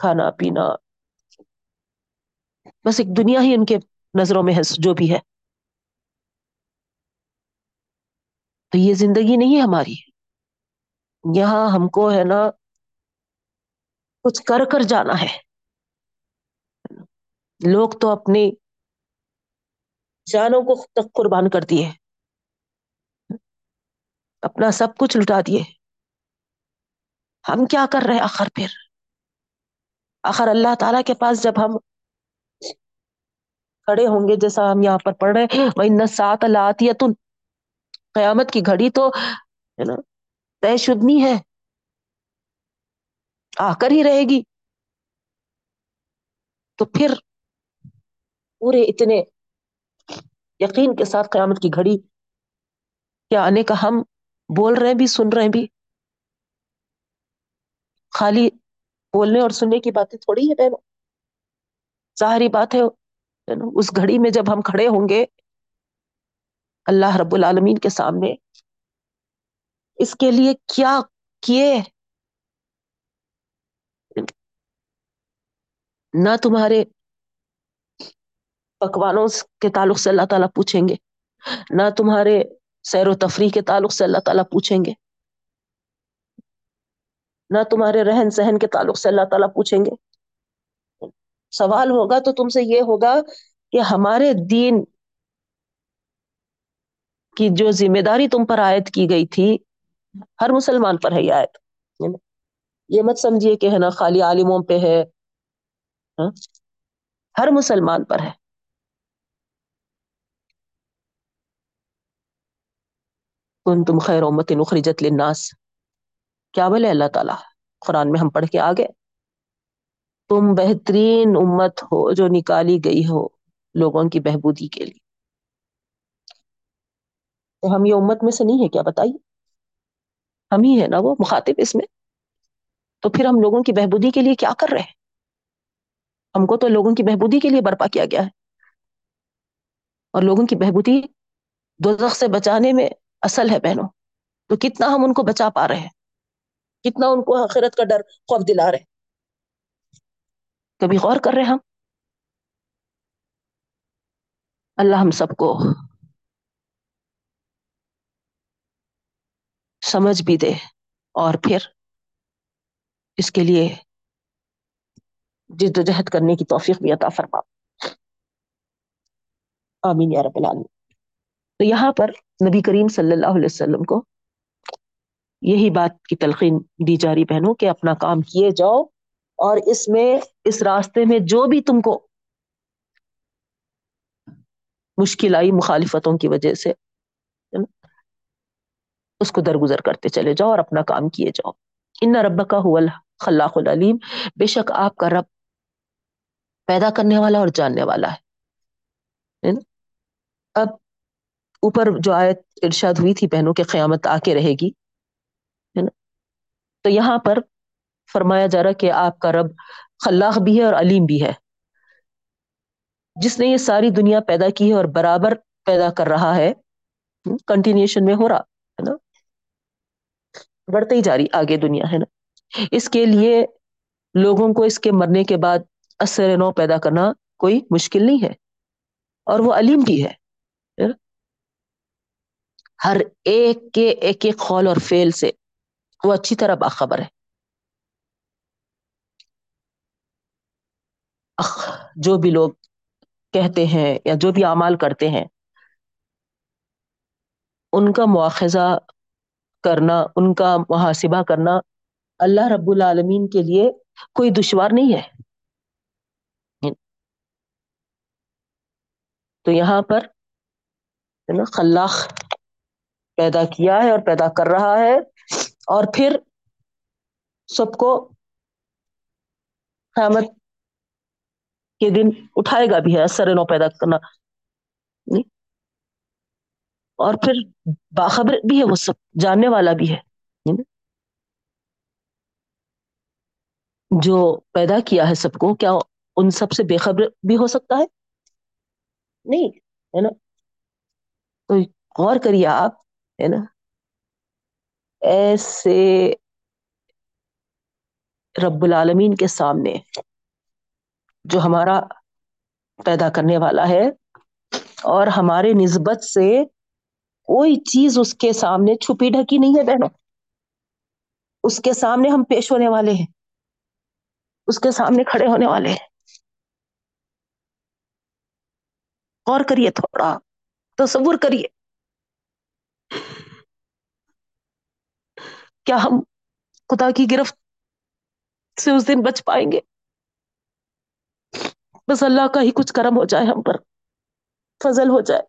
کھانا پینا، بس ایک دنیا ہی ان کے نظروں میں ہے جو بھی ہے. تو یہ زندگی نہیں ہے ہماری. یہاں ہم کو، ہے نا، کچھ کر کر جانا ہے. لوگ تو اپنی جانوں کو تک قربان کر دیے، اپنا سب کچھ لٹا دیے، ہم کیا کر رہے آخر؟ پھر آخر اللہ تعالیٰ کے پاس جب ہم کھڑے ہوں گے، جیسا ہم یہاں پر پڑھ رہے ہیں، وَإِنَّ السَّاعَةَ لَآتِيَةٌ، قیامت کی گھڑی تو، ہے نا، طے شدہ نہیں ہے، آ کر ہی رہے گی. تو پھر پورے اتنے یقین کے ساتھ قیامت کی گھڑی کیا آنے کا ہم بول رہے ہیں بھی، سن رہے ہیں بھی. خالی بولنے اور سننے کی باتیں تھوڑی ہے بہنوں. ظاہری بات ہے اس گھڑی میں جب ہم کھڑے ہوں گے اللہ رب العالمین کے سامنے، اس کے لیے کیا کیے، نہ تمہارے پکوانوں کے تعلق سے اللہ تعالیٰ پوچھیں گے، نہ تمہارے سیر و تفریح کے تعلق سے اللہ تعالیٰ پوچھیں گے، نہ تمہارے رہن سہن کے تعلق سے اللہ تعالیٰ پوچھیں گے۔ سوال ہوگا تو تم سے یہ ہوگا کہ ہمارے دین کی جو ذمہ داری تم پر عائد کی گئی تھی، ہر مسلمان پر ہے یہ عائد۔ یہ مت سمجھیے کہ ہے نا خالی عالموں پہ ہے، ہر مسلمان پر ہے۔ کنتم خیر امت اخرجت للناس، کیا بولے اللہ تعالیٰ قرآن میں، ہم پڑھ کے آگے، تم بہترین امت ہو جو نکالی گئی ہو لوگوں کی بہبودی کے لیے۔ تو ہم یہ امت میں سے نہیں ہے کیا، بتائیے؟ ہم ہی ہے نا وہ مخاطب اس میں، تو پھر ہم لوگوں کی بہبودی کے لیے کیا کر رہے ہیں؟ ہم کو تو لوگوں کی بہبودی کے لیے برپا کیا گیا ہے، اور لوگوں کی بہبودی دوزخ سے بچانے میں اصل ہے بہنوں۔ تو کتنا ہم ان کو بچا پا رہے ہیں، کتنا ان کو آخرت کا ڈر خوف دلا رہے ہیں، کبھی غور کر رہے ہم؟ اللہ ہم سب کو سمجھ بھی دے، اور پھر اس کے لیے جد و جہد کرنے کی توفیق بھی عطا فرما، آمین یا رب العالمین۔ تو یہاں پر نبی کریم صلی اللہ علیہ وسلم کو یہی بات کی تلقین دی جا رہی بہنوں کہ اپنا کام کیے جاؤ، اور اس میں اس راستے میں جو بھی تم کو مشکل آئی مخالفتوں کی وجہ سے، اس کو درگزر کرتے چلے جاؤ اور اپنا کام کیے جاؤ۔ ان ربک هو الخلاق العلیم، بے شک آپ کا رب پیدا کرنے والا اور جاننے والا ہے۔ اب اوپر جو آیت ارشاد ہوئی تھی بہنوں کہ قیامت آ کے رہے گی، ہے نا، تو یہاں پر فرمایا جا رہا کہ آپ کا رب خلاق بھی ہے اور علیم بھی ہے، جس نے یہ ساری دنیا پیدا کی ہے اور برابر پیدا کر رہا ہے، کنٹینیوشن میں ہو رہا ہے نا، بڑھتے ہی جا رہی آگے دنیا، ہے نا۔ اس کے لیے لوگوں کو اس کے مرنے کے بعد اثر نو پیدا کرنا کوئی مشکل نہیں ہے، اور وہ علیم بھی ہے، ہر ایک کے ایک ایک قول اور فعل سے وہ اچھی طرح باخبر ہے۔ جو بھی لوگ کہتے ہیں یا جو بھی اعمال کرتے ہیں، ان کا مواخذہ کرنا، ان کا محاسبہ کرنا اللہ رب العالمین کے لیے کوئی دشوار نہیں ہے۔ تو یہاں پر خلاق پیدا کیا ہے اور پیدا کر رہا ہے، اور پھر سب کو قیامت کے دن اٹھائے گا بھی ہے، اثر نو پیدا کرنا، اور پھر باخبر بھی ہے، وہ سب جاننے والا بھی ہے۔ جو پیدا کیا ہے سب کو، کیا ان سب سے بے خبر بھی ہو سکتا ہے؟ نہیں، ہے نا۔ تو غور کریے آپ، ہے نا، ایسے رب العالمین کے سامنے جو ہمارا پیدا کرنے والا ہے، اور ہمارے نسبت سے کوئی چیز اس کے سامنے چھپی ڈھکی نہیں ہے بہنوں، اس کے سامنے ہم پیش ہونے والے ہیں، اس کے سامنے کھڑے ہونے والے ہیں۔ غور کریے، تھوڑا تصور کریے، کیا ہم خدا کی گرفت سے اس دن بچ پائیں گے؟ بس اللہ کا ہی کچھ کرم ہو جائے، ہم پر فضل ہو جائے،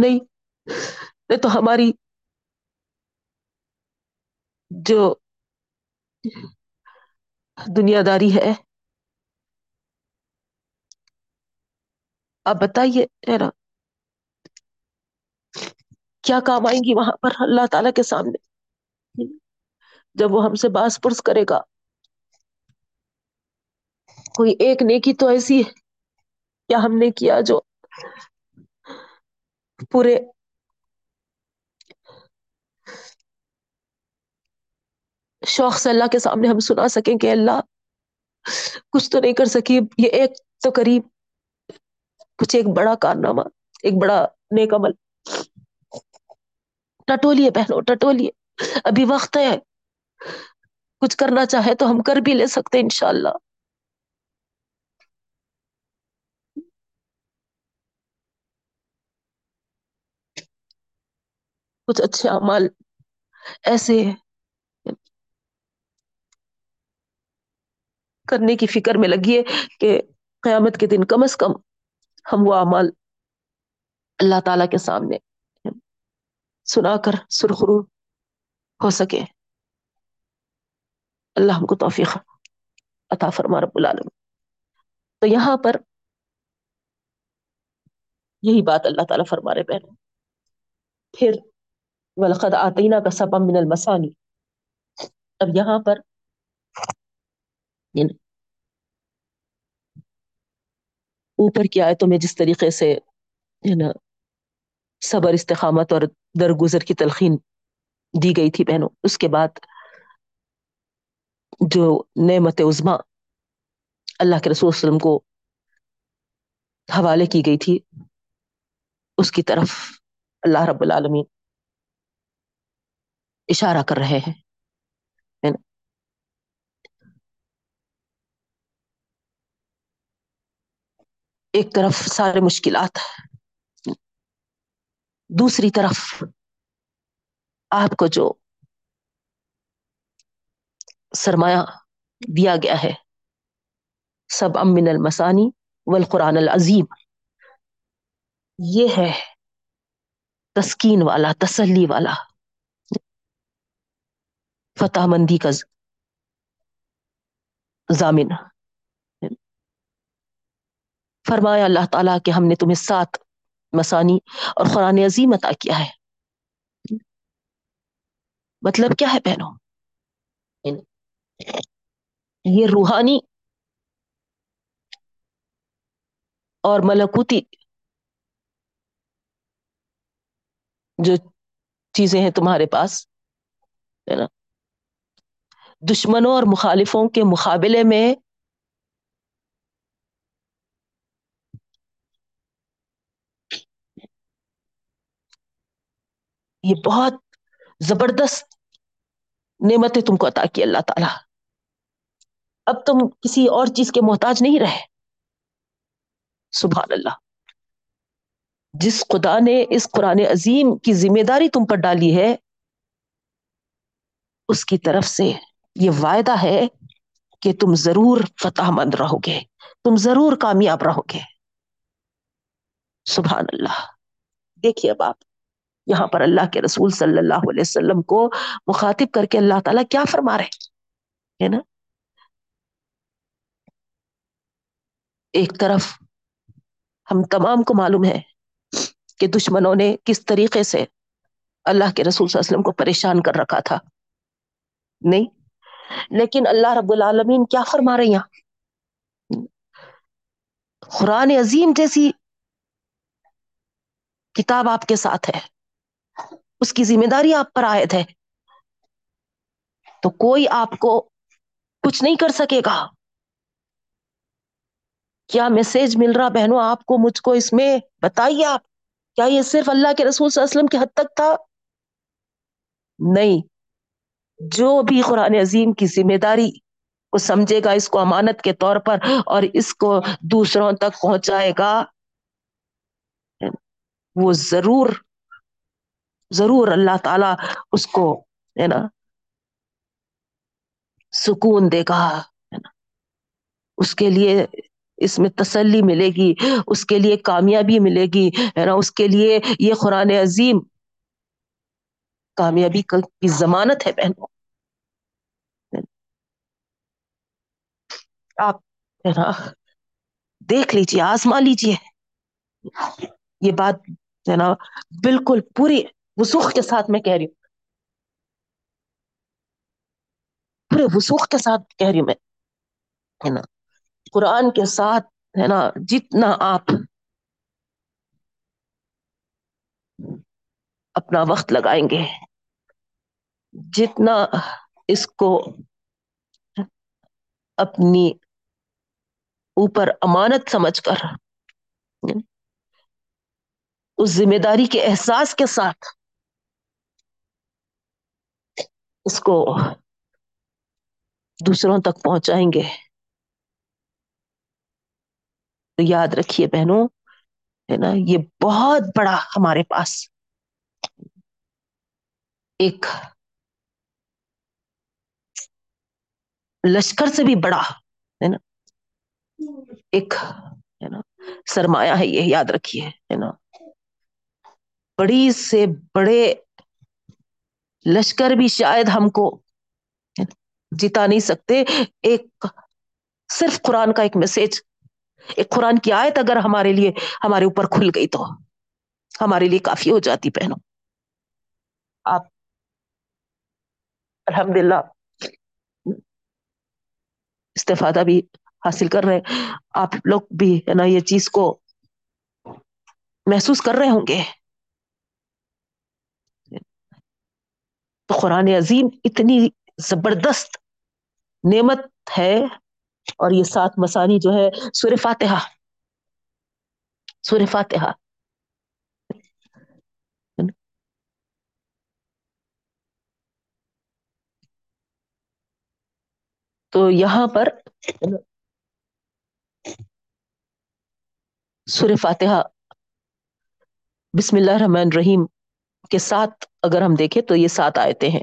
نہیں نہیں تو ہماری جو دنیا داری ہے، آپ بتائیے ہے نا، کیا کام آئیں گی وہاں پر اللہ تعالیٰ کے سامنے، جب وہ ہم سے باز پرس کرے گا، کوئی ایک نیکی تو ایسی ہے کیا ہم نے کیا جو پورے شوق سے اللہ کے سامنے ہم سنا سکیں کہ اللہ کچھ تو نہیں کر سکی، یہ ایک تو قریب کچھ ایک بڑا کارنامہ، ایک بڑا نیک عمل۔ ٹٹولیے بہنوں، ٹٹولیے، ابھی وقت ہے، کچھ کرنا چاہے تو ہم کر بھی لے سکتے ہیں انشاءاللہ۔ کچھ اچھے اعمال ایسے کرنے کی فکر میں لگیے کہ قیامت کے دن کم از کم ہم وہ اعمال اللہ تعالیٰ کے سامنے سنا کر سرخرو ہو سکے۔ اللہ ہم کو توفیق عطا فرما رب العالمین۔ تو یہاں پر یہی بات اللہ تعالیٰ فرما رہے بہنوں۔ پھر وَلَقَدْ آتَيْنَاكَ سَبْعًا مِنَ الْمَثَانِي، اب یہاں پر اوپر کی آیتوں میں جس طریقے سے ہے نا صبر، استقامت اور درگزر کی تلقین دی گئی تھی بہنوں، اس کے بعد جو نعمت عظمیٰ اللہ کے رسول صلی اللہ علیہ وسلم کو حوالے کی گئی تھی، اس کی طرف اللہ رب العالمین اشارہ کر رہے ہیں۔ ایک طرف سارے مشکلات، دوسری طرف آپ کو جو سرمایہ دیا گیا ہے، سبع من المثانی والقرآن العظیم، یہ ہے تسکین والا، تسلی والا، فتح مندی کا ضامن۔ فرمایا اللہ تعالیٰ کہ ہم نے تمہیں سات مثانی اور قرآن عظیم عطا کیا ہے۔ مطلب کیا ہے بہنوں؟ یہ روحانی اور ملکوتی جو چیزیں ہیں تمہارے پاس ہے نا، دشمنوں اور مخالفوں کے مقابلے میں یہ بہت زبردست نعمتیں تم کو عطا کی اللہ تعالیٰ۔ اب تم کسی اور چیز کے محتاج نہیں رہے۔ سبحان اللہ، جس خدا نے اس قرآن عظیم کی ذمہ داری تم پر ڈالی ہے، اس کی طرف سے یہ وعدہ ہے کہ تم ضرور فتح مند رہو گے، تم ضرور کامیاب رہو گے۔ سبحان اللہ۔ دیکھیے اب آپ یہاں پر اللہ کے رسول صلی اللہ علیہ وسلم کو مخاطب کر کے اللہ تعالیٰ کیا فرما رہے ہے نا؟ ایک طرف ہم تمام کو معلوم ہے کہ دشمنوں نے کس طریقے سے اللہ کے رسول صلی اللہ علیہ وسلم کو پریشان کر رکھا تھا، نہیں، لیکن اللہ رب العالمین کیا فرما رہے یہاں؟ قرآن عظیم جیسی کتاب آپ کے ساتھ ہے، اس کی ذمہ داری آپ پر عائد ہے، تو کوئی آپ کو کچھ نہیں کر سکے گا۔ کیا میسج مل رہا بہنوں آپ کو، مجھ کو اس میں بتائیے آپ؟ کیا یہ صرف اللہ کے رسول صلی اللہ علیہ وسلم کی حد تک تھا؟ نہیں، جو بھی قرآن عظیم کی ذمہ داری کو سمجھے گا، اس کو امانت کے طور پر اور اس کو دوسروں تک پہنچائے گا، وہ ضرور ضرور اللہ تعالیٰ اس کو ہے نا سکون دے گا، اس کے لیے اس میں تسلی ملے گی، اس کے لیے کامیابی ملے گی ہے نا، اس کے لیے یہ قرآن عظیم کامیابی کی ضمانت ہے بہنوں۔ آپ ہے نا دیکھ لیجیے، آزما لیجیے، یہ بات ہے نا بالکل پوری وسوخ کے ساتھ میں کہہ رہی ہوں، پورے وسوخ کے ساتھ کہہ رہی ہوں میں ہے نا، قرآن کے ساتھ ہے نا جتنا آپ اپنا وقت لگائیں گے، جتنا اس کو اپنی اوپر امانت سمجھ کر اس ذمہ داری کے احساس کے ساتھ اس کو دوسروں تک پہنچائیں گے تو یاد رکھیے بہنوں ہے نا یہ بہت بڑا ہمارے پاس ایک لشکر سے بھی بڑا ہے نا ایک ہے نا سرمایہ ہے، یہ یاد رکھیے ہے نا بڑی سے بڑے لشکر بھی شاید ہم کو جتا نہیں سکتے، ایک صرف قرآن کا ایک میسج، ایک قرآن کی آیت اگر ہمارے لیے ہمارے اوپر کھل گئی تو ہمارے لیے کافی ہو جاتی بہنوں۔ آپ الحمدللہ استفادہ بھی حاصل کر رہے ہیں، آپ لوگ بھی ہے نا یہ چیز کو محسوس کر رہے ہوں گے۔ تو قرآن عظیم اتنی زبردست نعمت ہے، اور یہ سات مسانی جو ہے سورہ فاتحہ، سورہ فاتحہ تو یہاں پر سورہ فاتحہ بسم اللہ الرحمن الرحیم کے ساتھ اگر ہم دیکھیں تو یہ سات آیتیں ہیں،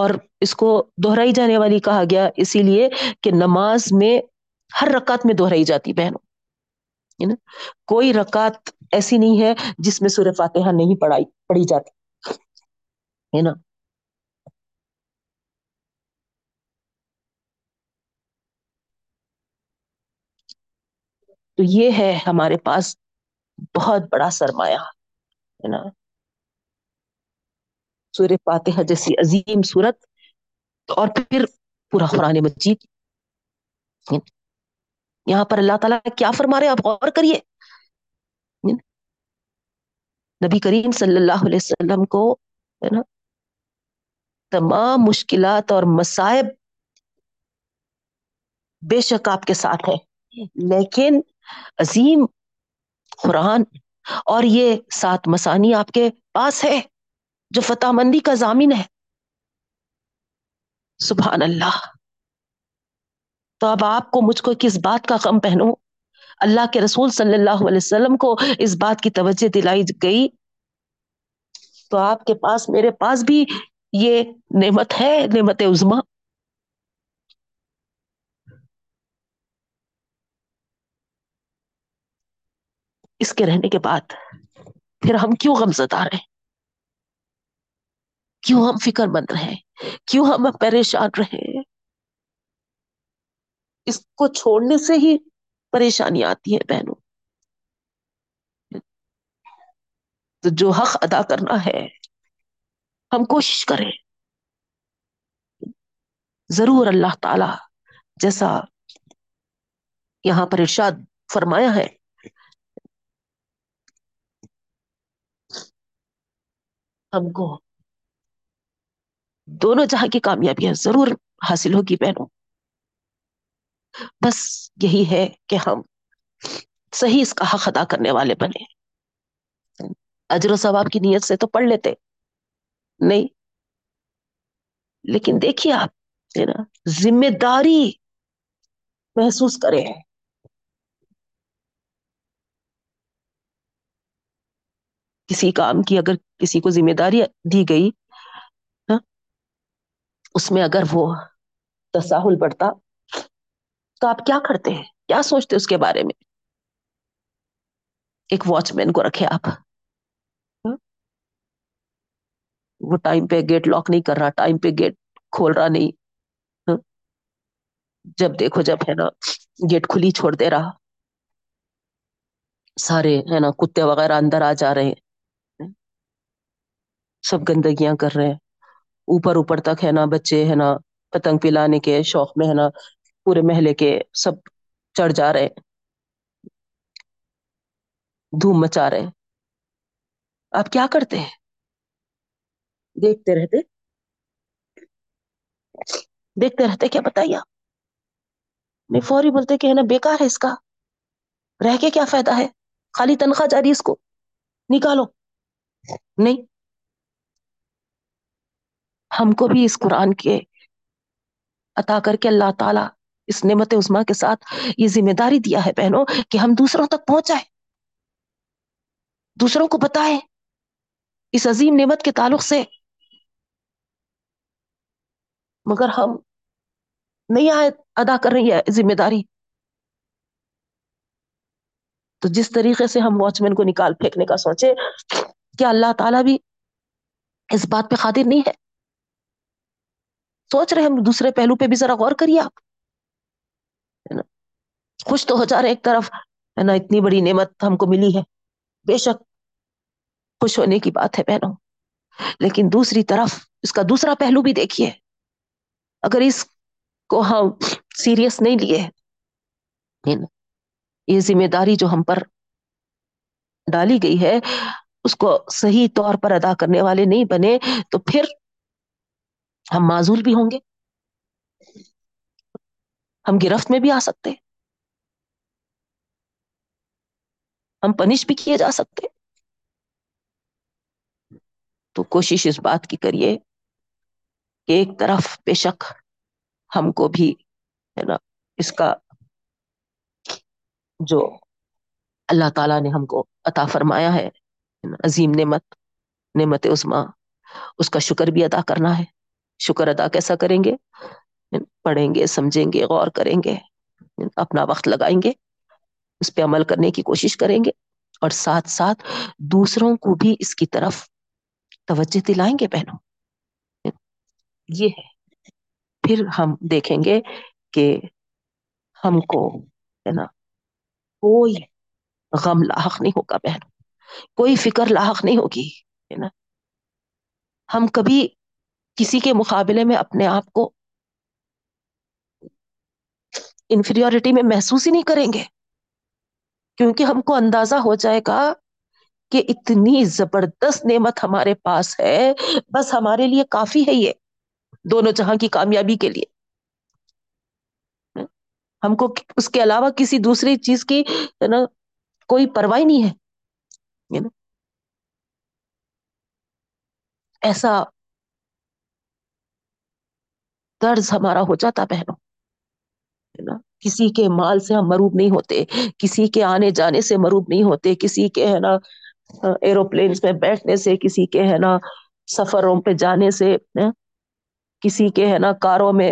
اور اس کو دہرائی جانے والی کہا گیا اسی لیے کہ نماز میں ہر رکعت میں دہرائی جاتی بہنوں، کوئی رکعت ایسی نہیں ہے جس میں سورہ فاتحہ نہیں پڑھائی پڑھی جاتی ہے نا۔ تو یہ ہے ہمارے پاس بہت بڑا سرمایہ ہے نا، سورہ فاتحہ جیسی عظیم سورت، اور پھر پورا قرآن مجید۔ یہاں پر اللہ تعالیٰ کیا فرما رہے ہیں آپ غور کریے، نبی کریم صلی اللہ علیہ وسلم کو ہے نا تمام مشکلات اور مصائب بے شک آپ کے ساتھ ہیں، لیکن عظیم قرآن اور یہ سات مسانی آپ کے پاس ہے جو فتح مندی کا ضامن ہے۔ سبحان اللہ۔ تو اب آپ کو مجھ کو کس بات کا غم پہنو، اللہ کے رسول صلی اللہ علیہ وسلم کو اس بات کی توجہ دلائی گئی تو آپ کے پاس میرے پاس بھی یہ نعمت ہے، نعمت عظما۔ اس کے رہنے کے بعد پھر ہم کیوں غم زدہ رہے، کیوں ہم فکر مند رہے، کیوں ہم پریشان رہے؟ اس کو چھوڑنے سے ہی پریشانی آتی ہے بہنوں۔ تو جو حق ادا کرنا ہے ہم کوشش کریں، ضرور اللہ تعالی جیسا یہاں پر ارشاد فرمایا ہے ہم کو دونوں جہاں کی کامیابیاں ضرور حاصل ہوگی بہنوں۔ بس یہی ہے کہ ہم صحیح اس کا حق ادا کرنے والے بنے۔ اجر و ثواب کی نیت سے تو پڑھ لیتے نہیں، لیکن دیکھیے آپ ہے نا ذمہ داری محسوس کریں، کسی کام کی اگر کسی کو ذمہ داری دی گئی اس میں اگر وہ تساہل بڑھتا تو آپ کیا کرتے ہیں، کیا سوچتے اس کے بارے میں؟ ایک واچ مین کو رکھے آپ، وہ ٹائم پہ گیٹ لاک نہیں کر رہا، ٹائم پہ گیٹ کھول رہا نہیں، جب دیکھو جب ہے نا گیٹ کھلی چھوڑ دے رہا، سارے ہے نا کتے وغیرہ اندر آ جا رہے ہیں، سب گندگیاں کر رہے ہیں، اوپر اوپر تک ہے نا بچے ہے نا پتنگ پلانے کے شوق میں ہے نا پورے محلے کے سب چڑھ جا رہے ہیں, دھوم مچا رہے ہیں. آپ کیا کرتے ہیں؟ دیکھتے رہتے دیکھتے رہتے کیا بتائیے آپ. نہیں فوری بولتے کہ ہے نا بیکار ہے, اس کا رہ کے کیا فائدہ ہے, خالی تنخواہ جاری, اس کو نکالو. نہیں, ہم کو بھی اس قرآن کے عطا کر کے اللہ تعالیٰ اس نعمت عظما کے ساتھ یہ ذمہ داری دیا ہے بہنوں کہ ہم دوسروں تک پہنچائیں, دوسروں کو بتائیں اس عظیم نعمت کے تعلق سے, مگر ہم نہیں آئے ادا کر رہی ہے ذمہ داری. تو جس طریقے سے ہم واچ مین کو نکال پھینکنے کا سوچے, کیا اللہ تعالیٰ بھی اس بات پہ قادر نہیں ہے؟ سوچ رہے ہم دوسرے پہلو پہ بھی ذرا غور کریے آپ. خوش تو ہو جا رہے ایک طرف ہے نا, اتنی بڑی نعمت ہم کو ملی ہے, بے شک خوش ہونے کی بات ہے بہنوں, لیکن دوسری طرف اس کا دوسرا پہلو بھی دیکھیے. اگر اس کو ہم سیریس نہیں لیے, یہ ذمہ داری جو ہم پر ڈالی گئی ہے اس کو صحیح طور پر ادا کرنے والے نہیں بنے تو پھر ہم معذول بھی ہوں گے, ہم گرفت میں بھی آ سکتے, ہم پنش بھی کیے جا سکتے. تو کوشش اس بات کی کریے کہ ایک طرف بے شک ہم کو بھی ہے نا اس کا جو اللہ تعالیٰ نے ہم کو عطا فرمایا ہے عظیم نعمت, نعمت عظما, اس کا شکر بھی ادا کرنا ہے. شکر ادا کیسا کریں گے؟ پڑھیں گے, سمجھیں گے, غور کریں گے, اپنا وقت لگائیں گے, اس پہ عمل کرنے کی کوشش کریں گے, اور ساتھ ساتھ دوسروں کو بھی اس کی طرف توجہ دلائیں گے بہنوں. یہ ہے, پھر ہم دیکھیں گے کہ ہم کو ہے نا کوئی غم لاحق نہیں ہوگا بہنوں, کوئی فکر لاحق نہیں ہوگی ہے نا. ہم کبھی کسی کے مقابلے میں اپنے آپ کو انفیریورٹی میں محسوس ہی نہیں کریں گے, کیونکہ ہم کو اندازہ ہو جائے گا کہ اتنی زبردست نعمت ہمارے پاس ہے, بس ہمارے لیے کافی ہے یہ دونوں جہاں کی کامیابی کے لیے. ہم کو اس کے علاوہ کسی دوسری چیز کی ہے نا کوئی پرواہ نہیں ہے. ایسا درز ہمارا ہو جاتا بہنوں, کسی کے مال سے ہم مروب نہیں ہوتے, کسی کے آنے جانے سے مروب نہیں ہوتے, کسی کے ہے نا ایروپلینس میں بیٹھنے سے, کسی کے ہے نا سفروں پہ جانے سے, کسی کے ہے نا کاروں میں,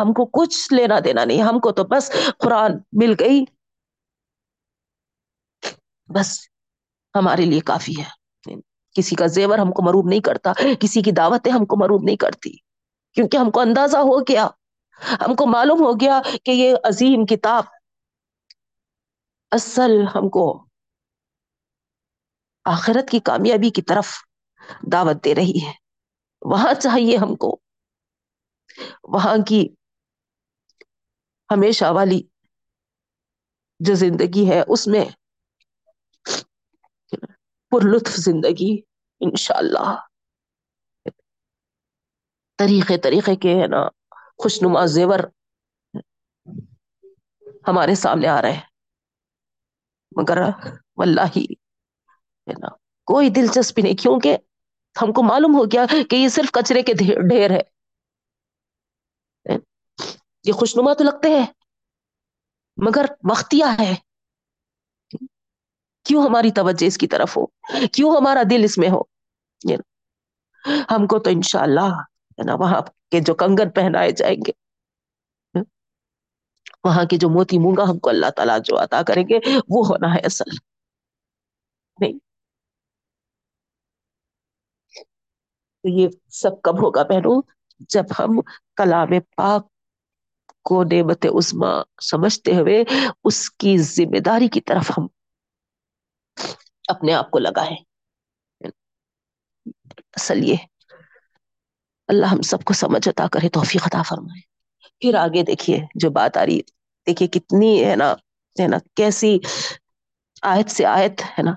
ہم کو کچھ لینا دینا نہیں. ہم کو تو بس قرآن مل گئی, بس ہمارے لیے کافی ہے. کسی کا زیور ہم کو مروب نہیں کرتا, کسی کی دعوتیں ہم کو مروب نہیں کرتی, کیونکہ ہم کو اندازہ ہو گیا, ہم کو معلوم ہو گیا کہ یہ عظیم کتاب اصل ہم کو آخرت کی کامیابی کی طرف دعوت دے رہی ہے. وہاں چاہیے ہم کو وہاں کی ہمیشہ والی جو زندگی ہے اس میں پر لطف زندگی انشاءاللہ, طریقے طریقے کے ہے نا خوشنما زیور ہمارے سامنے آ رہے ہیں, مگر واللہی ہے نا کوئی دلچسپی نہیں, کیونکہ ہم کو معلوم ہو گیا کہ یہ صرف کچرے کے ڈھیر ہے. یہ خوشنما تو لگتے ہیں مگر مختیہ ہے. کیوں ہماری توجہ اس کی طرف ہو, کیوں ہمارا دل اس میں ہو؟ ہم کو تو انشاءاللہ ہے نا وہاں کے جو کنگن پہنائے جائیں گے, وہاں کے جو موتی مونگا ہم کو اللہ تعالیٰ جو عطا کریں گے وہ ہونا ہے اصل. نہیں تو یہ سب کب ہوگا بہنوں؟ جب ہم کلام پاک کو نعمت عظما سمجھتے ہوئے اس کی ذمہ داری کی طرف ہم اپنے آپ کو لگائیں. اصل یہ اللہ ہم سب کو سمجھ عطا کرے, توفیق عطا فرمائے. پھر آگے دیکھیے جو بات آ رہی ہے، دیکھیے کتنی ہے نا ہے نا کیسی آیت سے آیت ہے نا،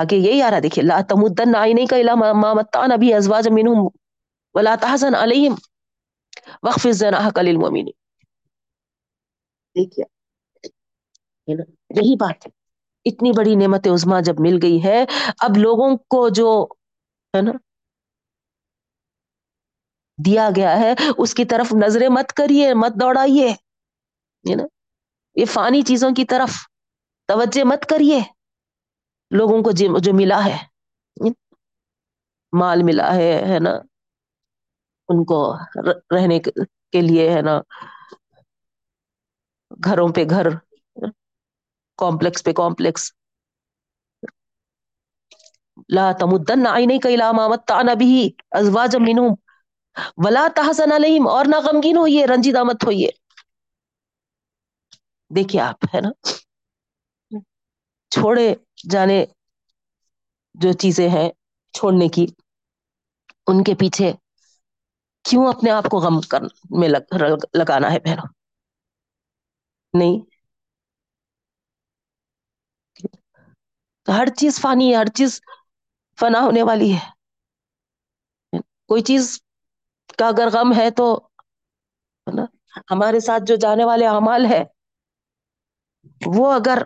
آگے یہی آ رہا دیکھیے، لا تمدن عینیک الی ما متعنا به ازواجا منہم ولا تحزن علیہم واخفض جناحک للمؤمنین. دیکھیے یہی بات ہے، اتنی بڑی نعمت عظما جب مل گئی ہے، اب لوگوں کو جو ہے نا دیا گیا ہے اس کی طرف نظریں مت کریے، مت دوڑائیے، ہے نا یہ فانی چیزوں کی طرف توجہ مت کریے. لوگوں کو جو ملا ہے، مال ملا ہے ہے نا، ان کو رہنے کے لیے ہے نا گھروں پہ گھر، کمپلیکس پہ کمپلیکس. لا تمدن عینیک الی ما متعنا به ازواجا منہم ولا تحزن علیہم، اور نہ غمگین ہوئیے، رنجیدہ مت ہوئیے. دیکھیے آپ ہے نا چھوڑے جانے جو چیزیں ہیں چھوڑنے کی، ان کے پیچھے کیوں اپنے آپ کو غم کرنے میں لگانا ہے بہنوں؟ نہیں، ہر چیز فانی ہے، ہر چیز فنا ہونے والی ہے. کوئی چیز کا اگر غم ہے تو ہمارے ساتھ جو جانے والے اعمال ہے وہ اگر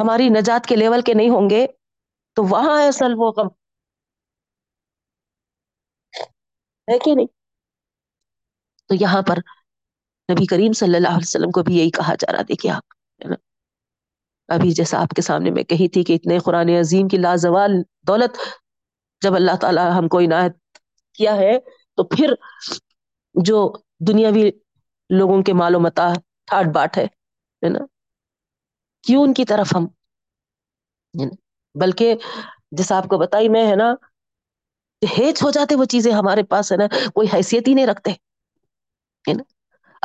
ہماری نجات کے لیول کے نہیں ہوں گے تو وہاں ہے اصل وہ غم، ہے کہ نہیں؟ تو یہاں پر نبی کریم صلی اللہ علیہ وسلم کو بھی یہی کہا جا رہا. دیکھیے آپ ابھی جیسا آپ کے سامنے میں کہی تھی کہ اتنے قرآن عظیم کی لازوال دولت جب اللہ تعالی ہم کو عنایت کیا ہے تو پھر جو دنیاوی لوگوں کے مال و متاع ٹھاٹ باٹ ہے نا، کیوں ان کی طرف ہم، بلکہ جیسا آپ کو بتائی میں ہے نا ہیچ ہو جاتے، وہ چیزیں ہمارے پاس ہے نا کوئی حیثیت ہی نہیں رکھتے ہے نا.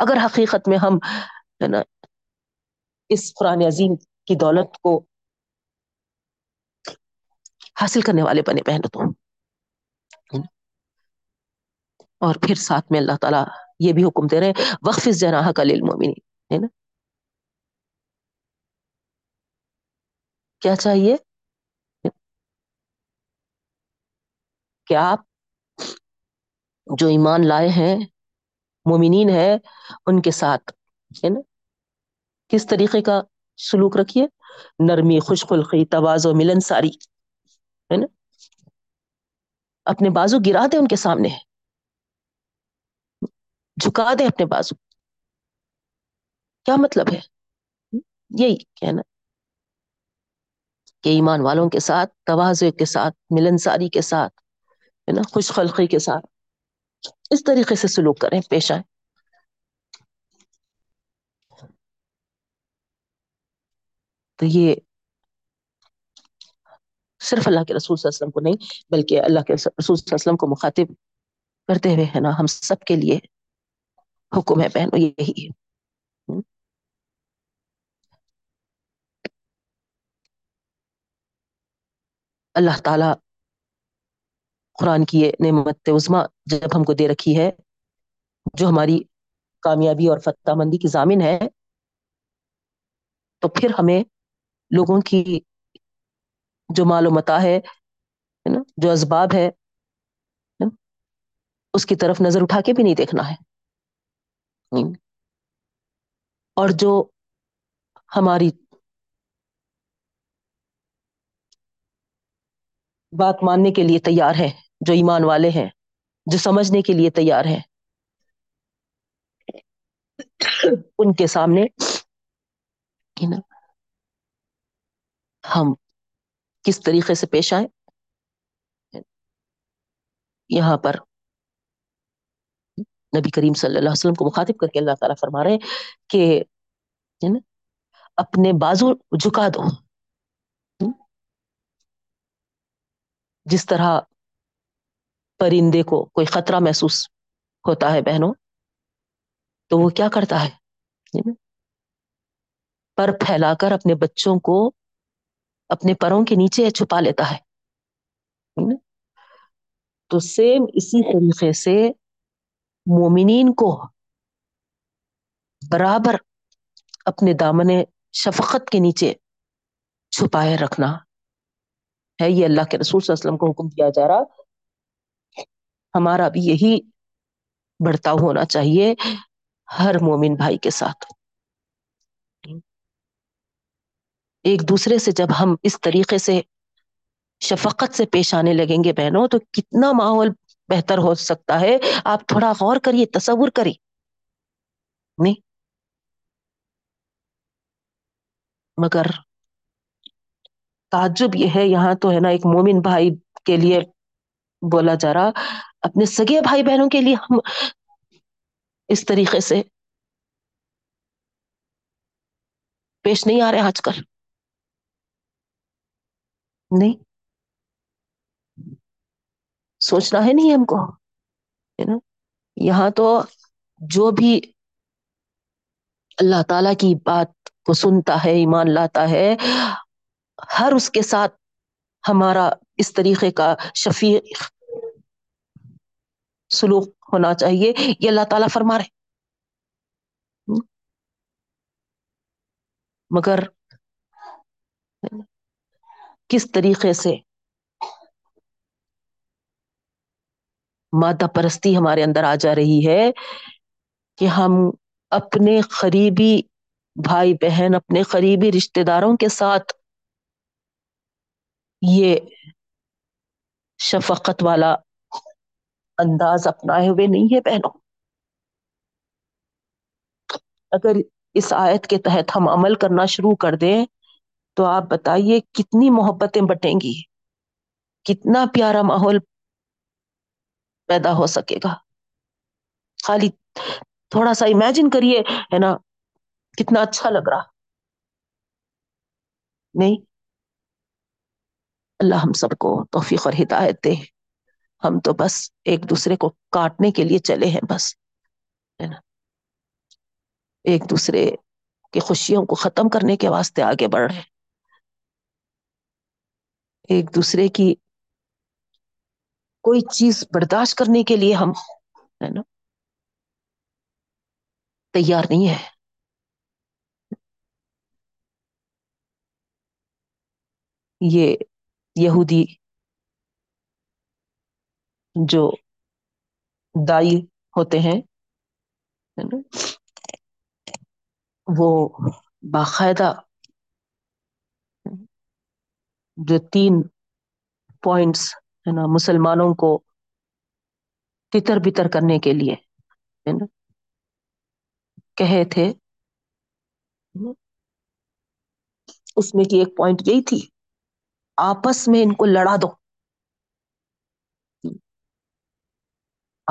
اگر حقیقت میں ہم ہے نا اس قرآن عظیم کی دولت کو حاصل کرنے والے بنے بہنوں تو، اور پھر ساتھ میں اللہ تعالیٰ یہ بھی حکم دے رہے ہیں واخفض جناحک للمؤمنین، ہے نا. کیا چاہیے کہ آپ جو ایمان لائے ہیں، مومنین ہیں، ان کے ساتھ ہے نا کس طریقے کا سلوک رکھیے، نرمی، خوش خلقی، تواضع، ملنساری، ہے نا. اپنے بازو گرا دے ان کے سامنے، جھکا دے اپنے بازو. کیا مطلب ہے؟ یہی کہنا کہ ایمان والوں کے ساتھ تواضع کے ساتھ، ملنساری کے ساتھ ہے نا، خوش خلقی کے ساتھ اس طریقے سے سلوک کریں، پیش آئیں. تو یہ صرف اللہ کے رسول صلی اللہ علیہ وسلم کو نہیں بلکہ اللہ کے رسول صلی اللہ علیہ وسلم کو مخاطب کرتے ہوئے ہے نا ہم سب کے لیے حکم ہے بہنوں، یہی ہے. اللہ تعالی قرآن کی یہ نعمت عظما جب ہم کو دے رکھی ہے جو ہماری کامیابی اور فتح مندی کی ضامن ہے، تو پھر ہمیں لوگوں کی جو مال و متاع ہے نا، جو اسباب ہے نا، اس کی طرف نظر اٹھا کے بھی نہیں دیکھنا ہے. اور جو ہماری بات ماننے کے لیے تیار ہیں، جو ایمان والے ہیں، جو سمجھنے کے لیے تیار ہیں، ان کے سامنے ہم کس طریقے سے پیش آئیں. یہاں پر نبی کریم صلی اللہ علیہ وسلم کو مخاطب کر کے اللہ تعالیٰ فرما رہے ہیں کہ اپنے بازو جھکا دو، جس طرح پرندے کو کوئی خطرہ محسوس ہوتا ہے بہنوں تو وہ کیا کرتا ہے، پر پھیلا کر اپنے بچوں کو اپنے پروں کے نیچے چھپا لیتا ہے. تو سیم اسی طریقے سے مومنین کو برابر اپنے دامن شفقت کے نیچے چھپائے رکھنا ہے. یہ اللہ کے رسول صلی اللہ علیہ وسلم کو حکم دیا جا رہا، ہمارا بھی یہی برتاؤ ہونا چاہیے ہر مومن بھائی کے ساتھ. ایک دوسرے سے جب ہم اس طریقے سے شفقت سے پیش آنے لگیں گے بہنوں، تو کتنا ماحول بہتر ہو سکتا ہے. آپ تھوڑا غور کریے، تصور کریے. نہیں مگر تعجب یہ ہے، یہاں تو ہے نا ایک مومن بھائی کے لیے بولا جا رہا، اپنے سگے بھائی بہنوں کے لیے ہم اس طریقے سے پیش نہیں آ رہے آج کل. نہیں سوچنا ہے نہیں ہم کو، ہے نا. یہاں تو جو بھی اللہ تعالیٰ کی بات کو سنتا ہے، ایمان لاتا ہے، ہر اس کے ساتھ ہمارا اس طریقے کا شفیع سلوک ہونا چاہیے. یہ اللہ تعالیٰ فرما رہے. مگر کس طریقے سے مادہ پرستی ہمارے اندر آ جا رہی ہے کہ ہم اپنے قریبی بھائی بہن، اپنے قریبی رشتہ داروں کے ساتھ یہ شفقت والا انداز اپنائے ہوئے نہیں ہے بہنوں. اگر اس آیت کے تحت ہم عمل کرنا شروع کر دیں تو آپ بتائیے کتنی محبتیں بٹیں گی، کتنا پیارا ماحول پیدا ہو سکے گا. خالی تھوڑا سا امیجن کریے، ہے نا، کتنا اچھا لگ رہا. نہیں اللہ ہم سب کو توفیق اور ہدایت دے. ہم تو بس ایک دوسرے کو کاٹنے کے لیے چلے ہیں، بس، ہے نا، ایک دوسرے کی خوشیوں کو ختم کرنے کے واسطے آگے بڑھ رہے ہیں. ایک دوسرے کی کوئی چیز برداشت کرنے کے لیے ہم، ہے نا، تیار نہیں ہے. یہ یہودی جو دائی ہوتے ہیں وہ باقاعدہ جو تین پوائنٹس، ہے نا، مسلمانوں کو تتر بتر کرنے کے لیے، ہے نا، کہے تھے. اس میں کی ایک پوائنٹ یہی تھی، آپس میں ان کو لڑا دو،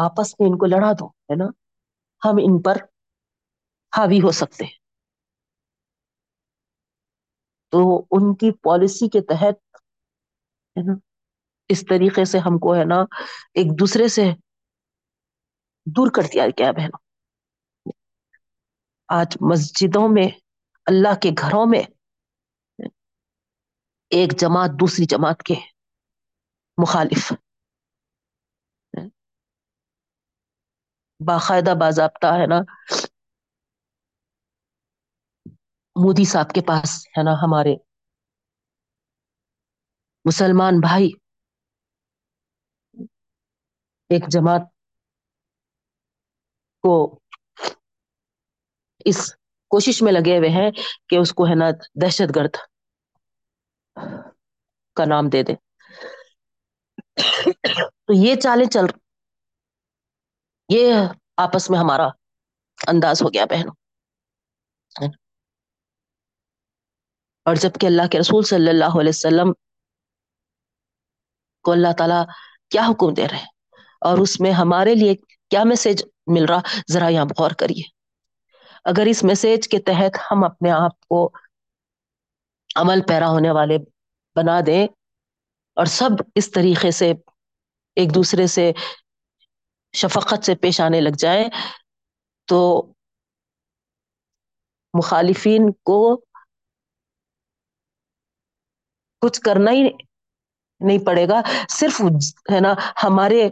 آپس میں ان کو لڑا دو، ہے نا، ہم ان پر حاوی ہو سکتے ہیں. تو ان کی پالیسی کے تحت، ہے نا، اس طریقے سے ہم کو، ہے نا، ایک دوسرے سے دور کر دیا گیا بہنوں. آج مسجدوں میں، اللہ کے گھروں میں ایک جماعت دوسری جماعت کے مخالف باقاعدہ باضابطہ، ہے نا، مودی صاحب کے پاس، ہے نا، ہمارے مسلمان بھائی ایک جماعت کو اس کوشش میں لگے ہوئے ہیں کہ اس کو، ہے نا، دہشت گرد کا نام دے دے. تو یہ چالیں چل، یہ آپس میں ہمارا انداز ہو گیا بہنوں. اور جبکہ اللہ کے رسول صلی اللہ علیہ وسلم کو اللہ تعالیٰ کیا حکم دے رہے ہیں اور اس میں ہمارے لیے کیا میسج مل رہا، ذرا یہاں غور کریے. اگر اس میسج کے تحت ہم اپنے آپ کو عمل پیرا ہونے والے بنا دیں اور سب اس طریقے سے ایک دوسرے سے شفقت سے پیش آنے لگ جائیں تو مخالفین کو کچھ کرنا ہی نہیں پڑے گا. صرف، ہے نا، ہمارے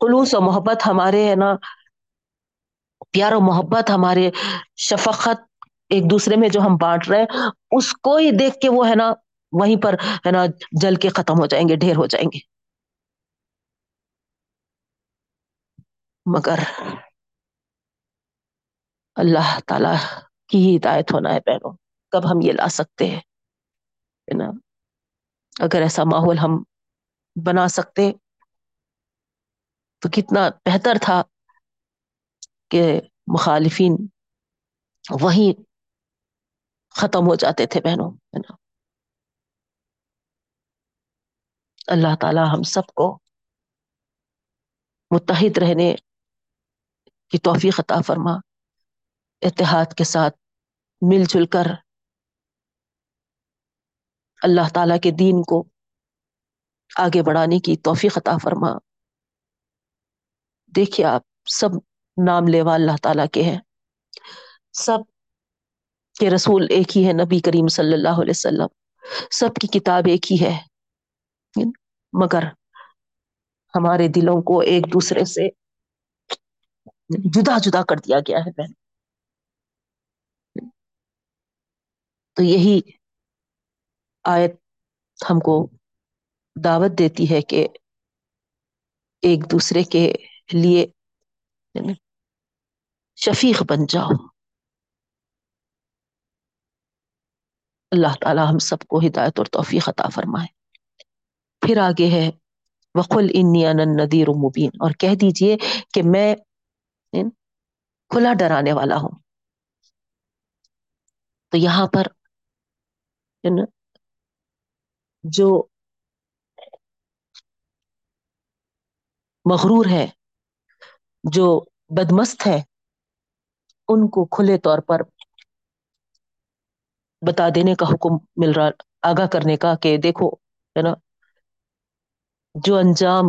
خلوص و محبت، ہمارے، ہے نا، پیار و محبت، ہمارے شفقت ایک دوسرے میں جو ہم بانٹ رہے ہیں، اس کو ہی دیکھ کے وہ ہے نا وہیں پر ہے نا جل کے ختم ہو جائیں گے، ڈھیر ہو جائیں گے. مگر اللہ تعالی کی ہی ہدایت ہونا ہے بہنوں. کب ہم یہ لا سکتے ہیں نا؟ اگر ایسا ماحول ہم بنا سکتے تو کتنا بہتر تھا کہ مخالفین وہیں ختم ہو جاتے تھے بہنوں. اللہ تعالی ہم سب کو متحد رہنے کی توفیق عطا فرما، اتحاد کے ساتھ مل جل کر اللہ تعالیٰ کے دین کو آگے بڑھانے کی توفیق عطا فرما. دیکھیے آپ سب نام لیوا اللہ تعالیٰ کے ہیں، سب کے رسول ایک ہی ہے نبی کریم صلی اللہ علیہ وسلم، سب کی کتاب ایک ہی ہے، مگر ہمارے دلوں کو ایک دوسرے سے جدا جدا کر دیا گیا ہے بہن. تو یہی آیت ہم کو دعوت دیتی ہے کہ ایک دوسرے کے لیے شفیق بن جاؤ. اللہ تعالی ہم سب کو ہدایت اور توفیق عطا فرمائے. پھر آگے ہے وَقُلْ إِنِّي أَنَا النَّذِيرُ الْمُبِينُ، اور کہہ دیجئے کہ میں کھلا ڈرانے والا ہوں. تو یہاں پر جو مغرور ہے، جو بدمست ہے، ان کو کھلے طور پر بتا دینے کا حکم مل رہا، آگاہ کرنے کا کہ دیکھو ہے نا جو انجام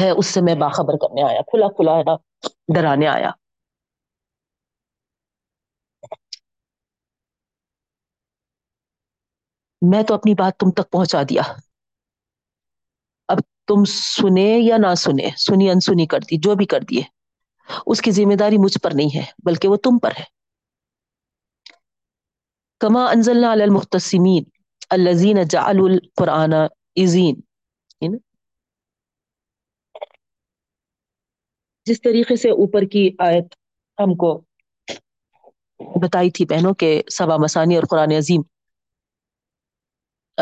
ہے اس سے میں باخبر کرنے آیا، کھلا کھلا ہے نا ڈرانے آیا. میں تو اپنی بات تم تک پہنچا دیا، اب تم سنے یا نہ سنے، سنی انسنی کر دی، جو بھی کر دیے اس کی ذمہ داری مجھ پر نہیں ہے بلکہ وہ تم پر ہے. کما انزلنا علی المختصمین الذین جعلوا القرآن عزین، جس طریقے سے اوپر کی آیت ہم کو بتائی تھی بہنوں کہ سبا مسانی اور قرآن عظیم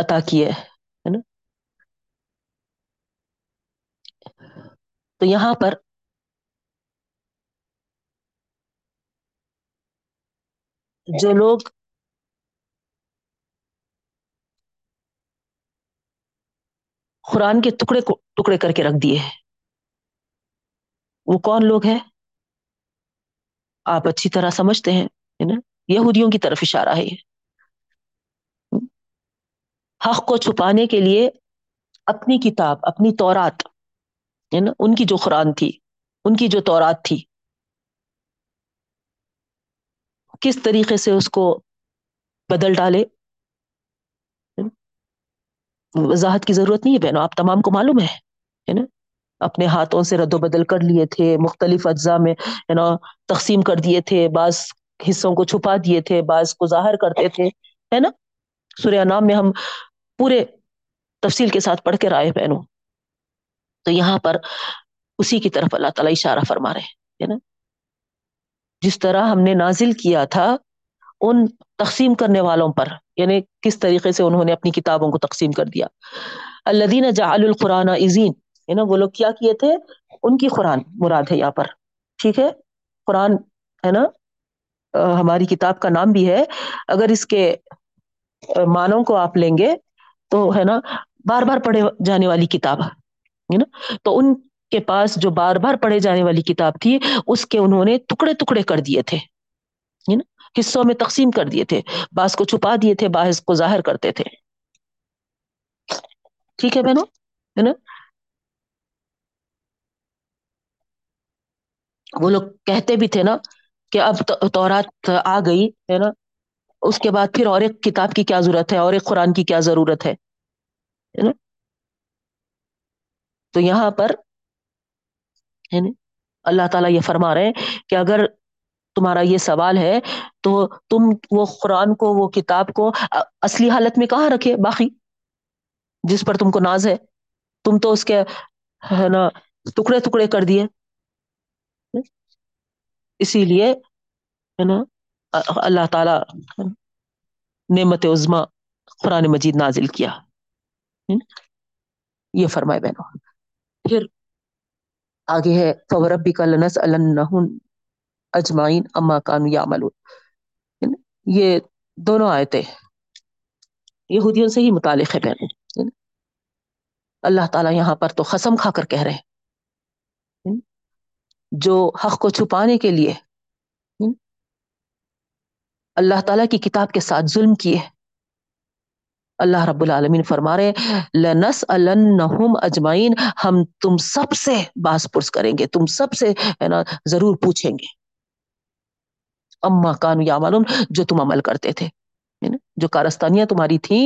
عطا کیے ہے نا. تو یہاں پر جو لوگ قرآن کے ٹکڑے ٹکڑے کر کے رکھ دیے ہیں وہ کون لوگ ہیں؟ آپ اچھی طرح سمجھتے ہیں ہے نا، یہودیوں کی طرف اشارہ ہے. حق کو چھپانے کے لیے اپنی کتاب، اپنی تورات ہے نا، ان کی جو قرآن تھی، ان کی جو تورات تھی، کس طریقے سے اس کو بدل ڈالے، وضاحت کی ضرورت نہیں ہے بہنوں، آپ تمام کو معلوم ہے نا. اپنے ہاتھوں سے رد و بدل کر لیے تھے، مختلف اجزاء میں ہے نا تقسیم کر دیے تھے، بعض حصوں کو چھپا دیے تھے، بعض کو ظاہر کرتے تھے ہے نا. سورہ انعام میں ہم پورے تفصیل کے ساتھ پڑھ کے رائے بہنوں. تو یہاں پر اسی کی طرف اللہ تعالیٰ اشارہ فرما رہے ہے نا، جس طرح ہم نے نازل کیا تھا ان تقسیم کرنے والوں پر، یعنی کس طریقے سے انہوں نے اپنی کتابوں کو تقسیم کر دیا. الذین جعلوا القرآن عزین، ہے نا، وہ لوگ کیا کیے تھے؟ ان کی قرآن مراد ہے یہاں پر، ٹھیک ہے. قرآن ہے نا ہماری کتاب کا نام بھی ہے. اگر اس کے مانوں کو آپ لیں گے تو ہے نا بار بار پڑھے جانے والی کتاب ہے نا. تو ان کے پاس جو بار بار پڑھے جانے والی کتاب تھی اس کے انہوں نے ٹکڑے ٹکڑے کر دیے تھے ہے نا، حصوں میں تقسیم کر دیے تھے، بعض کو چھپا دیے تھے، بعض کو ظاہر کرتے تھے، ٹھیک ہے بہنوں ہے نا. وہ لوگ کہتے بھی تھے نا کہ اب تورات آ گئی ہے نا، اس کے بعد پھر اور ایک کتاب کی کیا ضرورت ہے، اور ایک قرآن کی کیا ضرورت ہے ہے نا. تو یہاں پر ہے نا اللہ تعالیٰ یہ فرما رہے ہیں کہ اگر تمہارا یہ سوال ہے تو تم وہ قرآن کو، وہ کتاب کو اصلی حالت میں کہاں رکھے، باقی جس پر تم کو ناز ہے، تم تو اس کے ہے نا ٹکڑے ٹکڑے کر دیے۔ اسی لیے ہے نا اللہ تعالیٰ نعمت عظما قرآن مجید نازل کیا، یہ فرمائے بہنوں۔ پھر آگے ہے فَوَرَبِّكَ لَنَسْأَلَنَّهُمْ أَجْمَعِينَ أَمَّا كَانُوا يَعْمَلُونَ، یہ دونوں آیتیں یہودیوں سے ہی متعلق ہے بہنوں۔ اللہ تعالیٰ یہاں پر تو قسم کھا کر کہہ رہے ہیں جو حق کو چھپانے کے لیے اللہ تعالیٰ کی کتاب کے ساتھ ظلم کیے، اللہ رب العالمین فرما رہے لَنَسْأَلَنَّهُمْ أَجْمَعِينَ، ہم تم سب سے باز پرس کریں گے، تم سب سے ہے نا ضرور پوچھیں گے، اما کانوا یعملون، جو تم عمل کرتے تھے، جو کارستانیاں تمہاری تھیں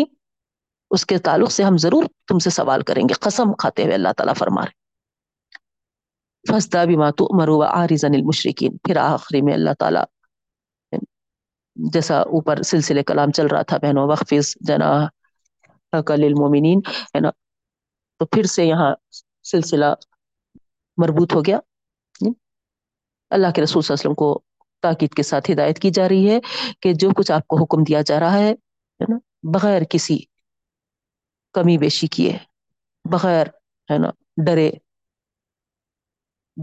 اس کے تعلق سے ہم ضرور تم سے سوال کریں گے، قسم کھاتے ہوئے اللہ تعالیٰ فرما رہے۔ فَاسْتَعِ بِمَا تُؤْمَرُ وَأَعْرِضْ عَنِ الْمُشْرِكِينَ، پھر آخری میں اللہ تعالیٰ جیسا اوپر سلسلے کلام چل رہا تھا بہنوں، وَاخْفِضْ جَنَاحَ للمؤمنین ہے نا، تو پھر سے یہاں سلسلہ مربوط ہو گیا۔ اللہ کے رسول صلی اللہ علیہ وسلم کو تاکید کے ساتھ ہدایت کی جا رہی ہے کہ جو کچھ آپ کو حکم دیا جا رہا ہے نا بغیر کسی کمی بیشی کیے، بغیر ہے نا ڈرے،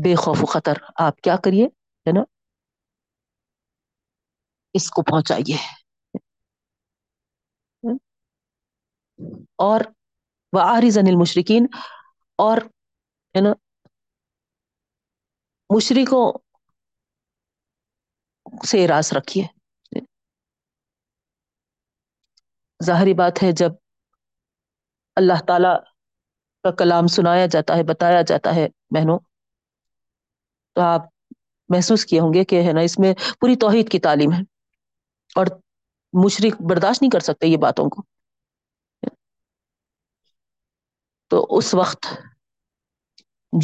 بے خوف و خطر آپ کیا کریے ہے نا، اس کو پہنچائیے، اور وَأَعْرِضْ عَنِ الْمُشْرِكِينَ، اور ہے نا مشرکوں سے راز رکھیے۔ ظاہری بات ہے جب اللہ تعالی کا کلام سنایا جاتا ہے، بتایا جاتا ہے بہنوں، تو آپ محسوس کیے ہوں گے کہ ہے نا اس میں پوری توحید کی تعلیم ہے، اور مشرک برداشت نہیں کر سکتے یہ باتوں کو، تو اس وقت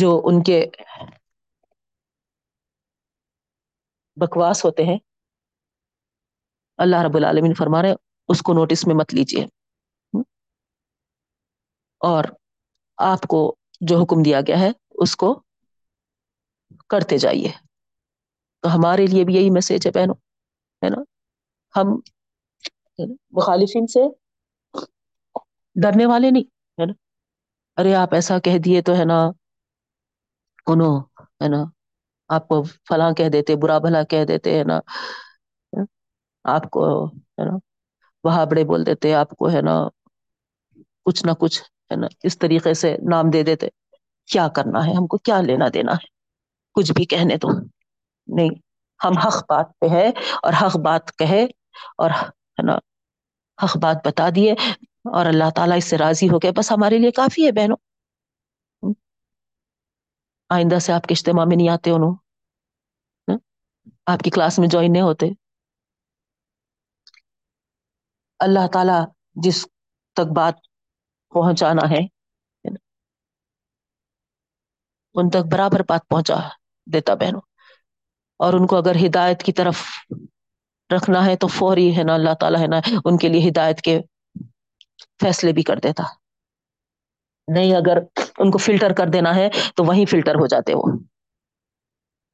جو ان کے بکواس ہوتے ہیں اللہ رب العالمین فرما رہے اس کو نوٹس میں مت لیجیے، اور آپ کو جو حکم دیا گیا ہے اس کو کرتے جائیے۔ تو ہمارے لیے بھی یہی میسج ہے بہنوں ہے نا، ہم مخالفین سے ڈرنے والے نہیں ہے نا، ارے آپ ایسا کہہ دیے تو ہے نا انہوں ہے نا آپ کو فلاں کہہ دیتے، برا بھلا کہہ دیتے ہے نا، آپ کو ہے نا وہابڑے بول دیتے، آپ کو ہے نا کچھ نہ کچھ ہے نا اس طریقے سے نام دے دیتے، کیا کرنا ہے ہم کو، کیا لینا دینا ہے، کچھ بھی کہنے دو، نہیں ہم حق بات پہ ہے، اور حق بات کہے اور ہے نا حق بات بتا دیے، اور اللہ تعالیٰ اس سے راضی ہو گئے، بس ہمارے لیے کافی ہے بہنوں۔ آئندہ سے آپ کے اجتماع میں نہیں آتے، انہوں آپ کی کلاس میں جوائن نہیں ہوتے، اللہ تعالیٰ جس تک بات پہنچانا ہے ان تک برابر بات پہنچا دیتا بہنوں، اور ان کو اگر ہدایت کی طرف رکھنا ہے تو فوری ہے نا اللہ تعالیٰ ہے نا ان کے لیے ہدایت کے فیصلے بھی کر دیتا، نہیں اگر ان کو فلٹر کر دینا ہے تو وہیں فلٹر ہو جاتے وہ،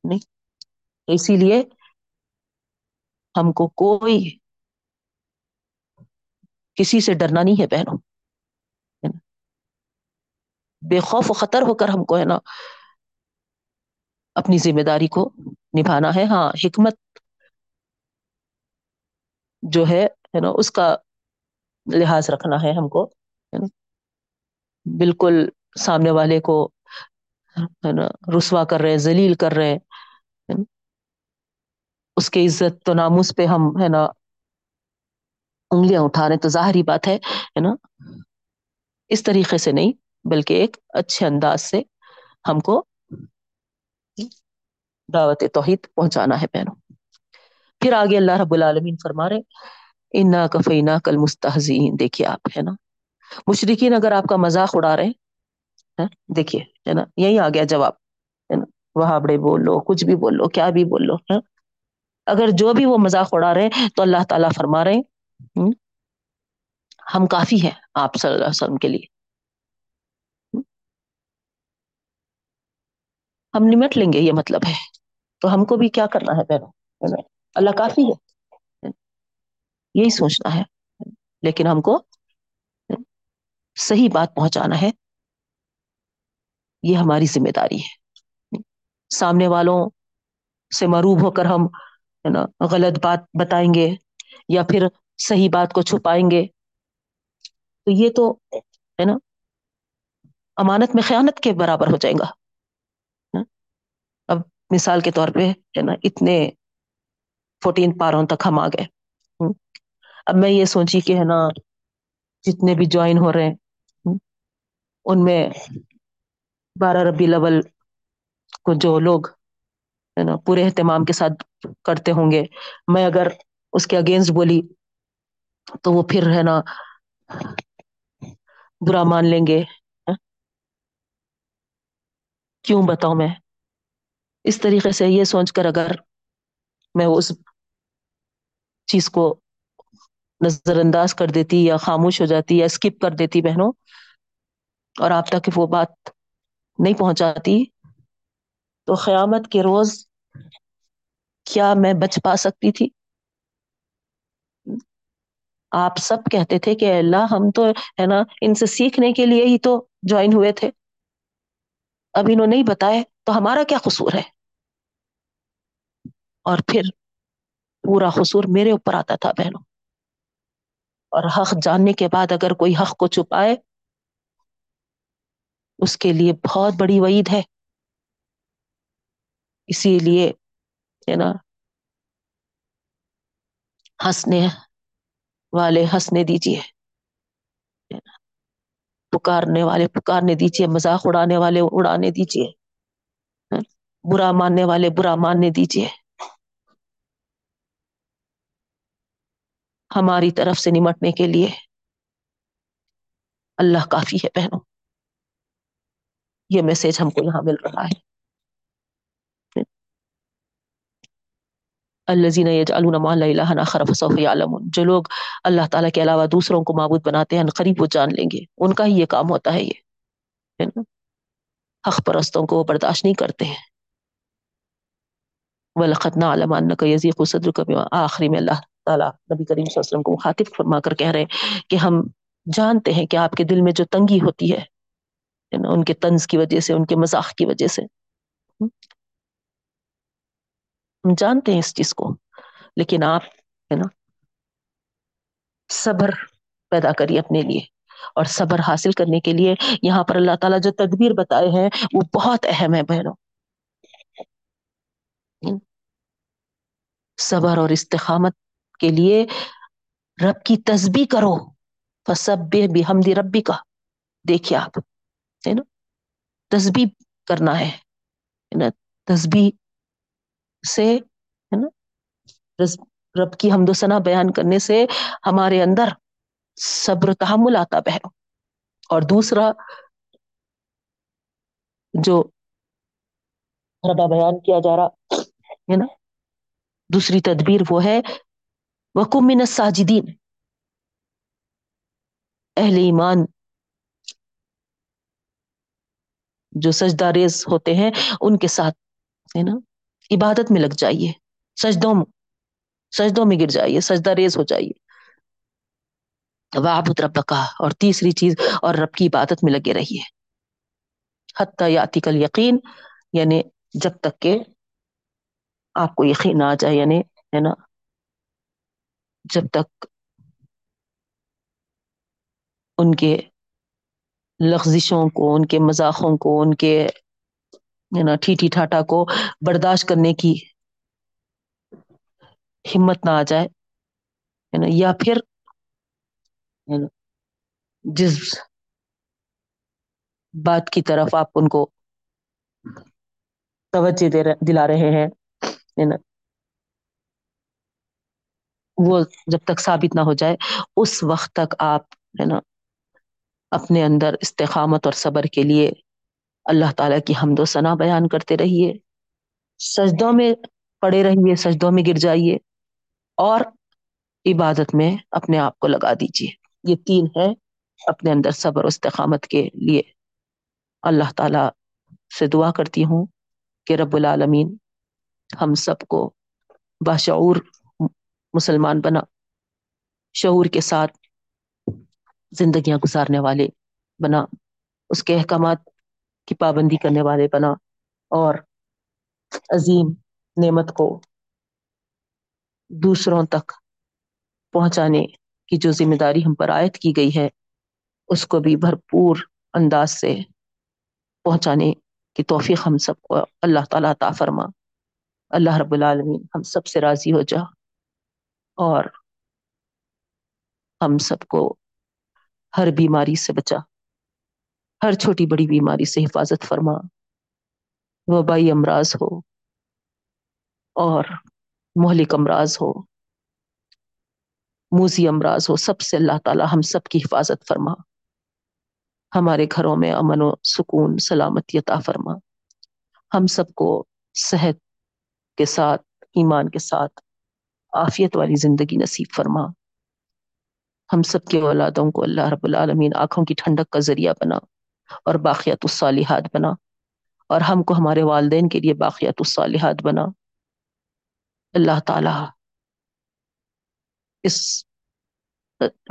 نہیں اسی لیے ہم کو کوئی کسی سے ڈرنا نہیں ہے بہنوں، بے خوف و خطر ہو کر ہم کو ہے نا اپنی ذمہ داری کو نبھانا ہے۔ ہاں حکمت جو ہے ہے نا اس کا لحاظ رکھنا ہے ہم کو، بالکل سامنے والے کو ہے نا رسوا کر رہے، ذلیل کر رہے، اس کے عزت و ناموس پہ ہم ہے نا انگلیاں اٹھا رہے، تو ظاہری بات ہے ہے نا اس طریقے سے نہیں، بلکہ ایک اچھے انداز سے ہم کو دعوت توحید پہنچانا ہے بہنوں۔ پھر آگے اللہ رب العالمین فرما رہے اِنَّا کَفَیْنَاکَ الْمُسْتَہْزِئِینَ، دیکھیے آپ ہے نا مشرکین اگر آپ کا مذاق اڑا رہے ہیں، دیکھیے ہے نا یہی آ گیا جواب ہے نا، وہابڑے بولو، کچھ بھی بولو، کیا بھی بولو، اگر جو بھی وہ مذاق اڑا رہے ہیں تو اللہ تعالیٰ فرما رہے ہیں ہم کافی ہیں آپ صلی اللہ علیہ وسلم کے لیے، ہم نمٹ لیں گے، یہ مطلب ہے. تو ہم کو بھی کیا کرنا ہے بہنوں؟ اللہ کافی ہے، یہی سوچنا ہے. لیکن ہم کو صحیح بات پہنچانا ہے، یہ ہماری ذمہ داری ہے. سامنے والوں سے مروب ہو کر ہم غلط بات بتائیں گے یا پھر صحیح بات کو چھپائیں گے تو یہ تو ہے نا امانت میں خیانت کے برابر ہو جائے گا. اب مثال کے طور پہ ہے نا اتنے فورٹین پاروں تک ہم آ گئے. اب میں یہ سوچی کہ ہے نا جتنے بھی جوائن ہو رہے ہیں ان میں بارہ ربی الاول کو جو لوگ ہے نا پورے اہتمام کے ساتھ کرتے ہوں گے، میں اگر اس کے اگینسٹ بولی تو وہ پھر ہے نا برا مان لیں گے. کیوں بتاؤں میں؟ اس طریقے سے یہ سوچ کر اگر میں اس چیز کو نظر انداز کر دیتی یا خاموش ہو جاتی یا اسکپ کر دیتی بہنوں، اور آپ تک وہ بات نہیں پہنچاتی، تو قیامت کے روز کیا میں بچ پا سکتی تھی؟ آپ سب کہتے تھے کہ اللہ ہم تو ہے نا ان سے سیکھنے کے لیے ہی تو جوائن ہوئے تھے، اب انہوں نہیں بتائے تو ہمارا کیا قصور ہے؟ اور پھر پورا قصور میرے اوپر آتا تھا بہنوں. اور حق جاننے کے بعد اگر کوئی حق کو چھپائے اس کے لیے بہت بڑی وعید ہے. اسی لیے ہے نا ہنسنے والے ہنسنے دیجیے، پکارنے والے پکارنے دیجیے، مذاق اڑانے والے اڑانے دیجیے، برا ماننے والے برا ماننے دیجیے. ہماری طرف سے نمٹنے کے لیے اللہ کافی ہے بہنوں. یہ میسج ہم کو یہاں مل رہا ہے. الذین یجعلون ما لا الہ الا اللہ فسوف یعلمون، جو لوگ اللہ تعالیٰ کے علاوہ دوسروں کو معبود بناتے ہیں قریب وہ جان لیں گے. ان کا ہی یہ کام ہوتا ہے، یہ حق پرستوں کو وہ برداشت نہیں کرتے ہیں. وَلَقَدْ نَعْلَمُ أَنَّكَ يَضِيقُ صَدْرُكَ بِمَا، آخری میں اللہ تعالیٰ نبی کریم صلی اللہ علیہ وسلم کو مخاطب فرما کر کہہ رہے ہیں کہ ہم جانتے ہیں کہ آپ کے دل میں جو تنگی ہوتی ہے ان کے طنز کی وجہ سے، ان کے مذاق کی وجہ سے، ہم جانتے ہیں اس چیز کو. لیکن آپ ہے نا صبر پیدا کریے اپنے لیے، اور صبر حاصل کرنے کے لیے یہاں پر اللہ تعالیٰ جو تدبیر بتائے ہیں وہ بہت اہم ہے بہنوں. صبر اور استقامت کے لیے رب کی تسبیح کرو، فسبح بحمد ربک. دیکھیے آپ ہے نا تسبیح کرنا ہے نا، تسبیح سے ہے نا رب کی حمد و ثنا بیان کرنے سے ہمارے اندر صبر و تحمل آتا بہنوں. اور دوسرا جو ربا بیان کیا جا رہا ہے نا، دوسری تدبیر وہ ہے وَقُم مِّنَ السَّاجِدِينَ، اہل ایمان جو سجدہ ریز ہوتے ہیں ان کے ساتھ ہے نا عبادت میں لگ جائیے، سجدوں سجدوں میں گر جائیے، سجدہ ریز ہو جائیے. وَاعْبُدْ رَبَّكَ، اور تیسری چیز اور رب کی عبادت میں لگے رہیے. حَتَّى يَأْتِيَكَ الْيَقِينُ، یعنی جب تک کہ آپ کو یقین آ جائے، یعنی ہے نا جب تک ان کے لغزشوں کو، ان کے مذاقوں کو، ان کے ہے نا ٹھیٹھی ٹھاٹا کو برداشت کرنے کی ہمت نہ آ جائے ہے نا، یا پھر جس بات کی طرف آپ ان کو توجہ دلا رہے ہیں ہے نا وہ جب تک ثابت نہ ہو جائے اس وقت تک آپ ہے نا اپنے اندر استقامت اور صبر کے لیے اللہ تعالیٰ کی حمد و ثنا بیان کرتے رہیے، سجدوں میں پڑے رہیے، سجدوں میں گر جائیے، اور عبادت میں اپنے آپ کو لگا دیجیے۔ یہ تین ہے اپنے اندر صبر و استقامت کے لیے۔ اللہ تعالیٰ سے دعا کرتی ہوں کہ رب العالمین ہم سب کو باشعور مسلمان بنا، شعور کے ساتھ زندگیاں گزارنے والے بنا، اس کے احکامات کی پابندی کرنے والے بنا، اور عظیم نعمت کو دوسروں تک پہنچانے کی جو ذمہ داری ہم پر عائد کی گئی ہے اس کو بھی بھرپور انداز سے پہنچانے کی توفیق ہم سب کو اللہ تعالیٰ عطا فرما۔ اللہ رب العالمین ہم سب سے راضی ہو جا، اور ہم سب کو ہر بیماری سے بچا، ہر چھوٹی بڑی بیماری سے حفاظت فرما، وبائی امراض ہو اور مہلک امراض ہو، موذی امراض ہو، سب سے اللہ تعالیٰ ہم سب کی حفاظت فرما۔ ہمارے گھروں میں امن و سکون، سلامتی عطا فرما۔ ہم سب کو صحت کے ساتھ، ایمان کے ساتھ، عافیت والی زندگی نصیب فرما۔ ہم سب کے اولادوں کو اللہ رب العالمین آنکھوں کی ٹھنڈک کا ذریعہ بنا اور باقیات الصالحات بنا، اور ہم کو ہمارے والدین کے لیے باقیات الصالحات بنا۔ اللہ تعالیٰ اس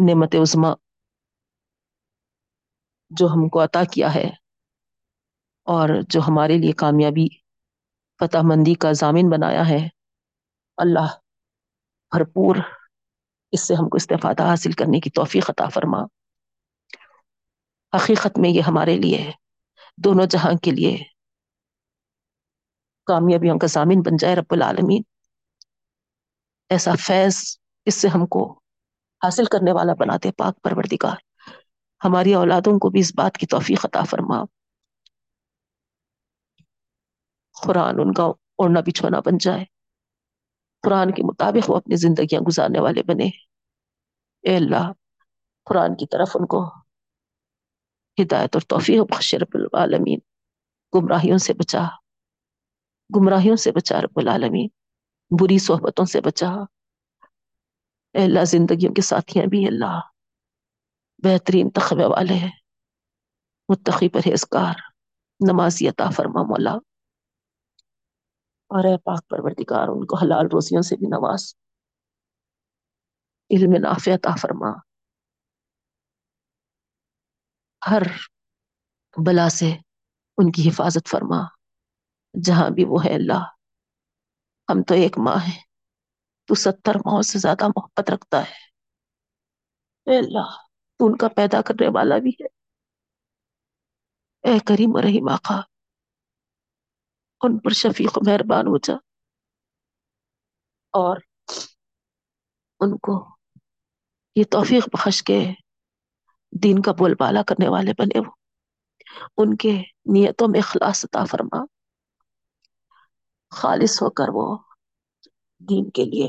نعمت عظمہ جو ہم کو عطا کیا ہے اور جو ہمارے لیے کامیابی، فتح مندی کا ضامن بنایا ہے، اللہ بھرپور اس سے ہم کو استفادہ حاصل کرنے کی توفیق عطا فرما۔ حقیقت میں یہ ہمارے لیے دونوں جہاں کے لیے کامیابیوں کا ضامن بن جائے رب العالمین۔ ایسا فیض اس سے ہم کو حاصل کرنے والا بناتے پاک پروردگار، ہماری اولادوں کو بھی اس بات کی توفیق عطا فرما، قرآن ان کا اوڑھنا بچھونا بن جائے، قرآن کے مطابق وہ اپنی زندگیاں گزارنے والے بنے۔ اے اللہ قرآن کی طرف ان کو ہدایت اور توفیق بخش رب العالمین، گمراہیوں سے بچا، گمراہیوں سے بچا رب العالمین، بری صحبتوں سے بچا۔ اے اللہ زندگیوں کے ساتھیاں بھی اللہ بہترین تقوی والے ہیں، متقی، پرہیزگار، نمازی عطا فرما مولا، اور اے پاک پروردگار ان کو حلال روزیوں سے بھی نواز، علم نافع عطا فرما، ہر بلا سے ان کی حفاظت فرما جہاں بھی وہ ہے۔ اللہ ہم تو ایک ماں ہیں، تو ستر ماؤں سے زیادہ محبت رکھتا ہے، اے اللہ تو ان کا پیدا کرنے والا بھی ہے۔ اے کریم و رحیم آقا ان پر شفیق و مہربان ہو جا، اور ان کو یہ توفیق بخش کے دین کا بول بالا کرنے والے بنے وہ، ان کے نیتوں میں اخلاص عطا فرما، خالص ہو کر وہ دین کے لیے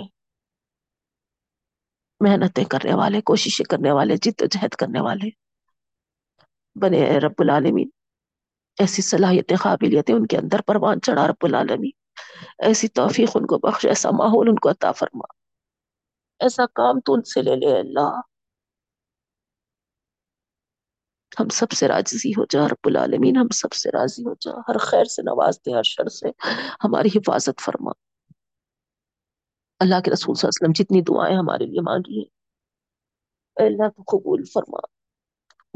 محنتیں کرنے والے، کوششیں کرنے والے، جد و جہد کرنے والے بنے رب العالمین۔ ایسی صلاحیتیں، قابلیتیں ان کے اندر پروان چڑھا رب العالمین، ایسی توفیق ان کو بخش، ایسا ماحول ان کو عطا فرما، ایسا کام تو ان سے لے لے اللہ، ہم سب سے راضی ہو جا رب العالمین، ہم سب سے راضی ہو جا، ہر خیر سے نواز دے، ہر شر سے ہماری حفاظت فرما۔ اللہ کے رسول صلی اللہ علیہ وسلم جتنی دعائیں ہمارے لیے مانگی ہیں اللہ کو قبول فرما،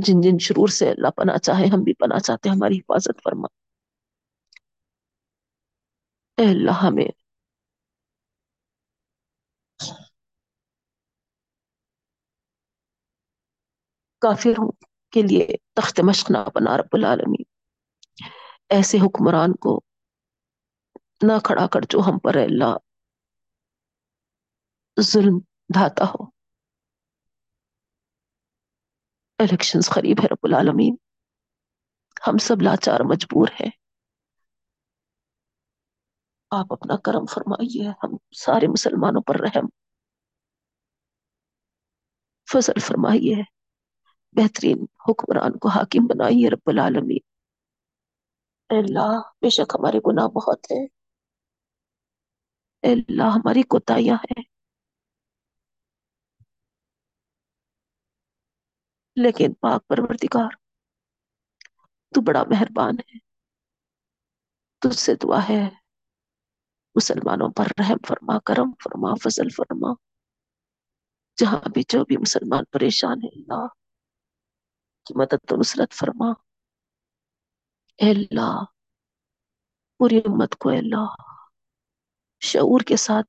جن جن شرور سے اللہ پناہ چاہے ہم بھی پناہ چاہتے ہیں، ہماری حفاظت فرما۔ اے اللہ ہمیں کافروں کے لیے تخت مشق نہ بنا رب العالمین، ایسے حکمران کو نہ کھڑا کر جو ہم پر اللہ ظلم ڈھاتا ہو۔ الیکشنز قریب ہے رب العالمین، ہم سب لاچار مجبور ہیں، آپ اپنا کرم فرمائیے، ہم سارے مسلمانوں پر رحم فضل فرمائیے، بہترین حکمران کو حاکم بنائیے رب العالمین، اے اللہ بے شک ہمارے گناہ بہت ہیں، اے اللہ ہماری کوتاہیاں ہیں، لیکن پاک پروردگار تو بڑا مہربان ہے، تجھ سے دعا ہے مسلمانوں پر رحم فرما، کرم فرما، فضل فرما، جہاں بھی جو بھی مسلمان پریشان ہے اللہ کی مدد و نصرت فرما، اے اللہ پوری امت کو اے اللہ شعور کے ساتھ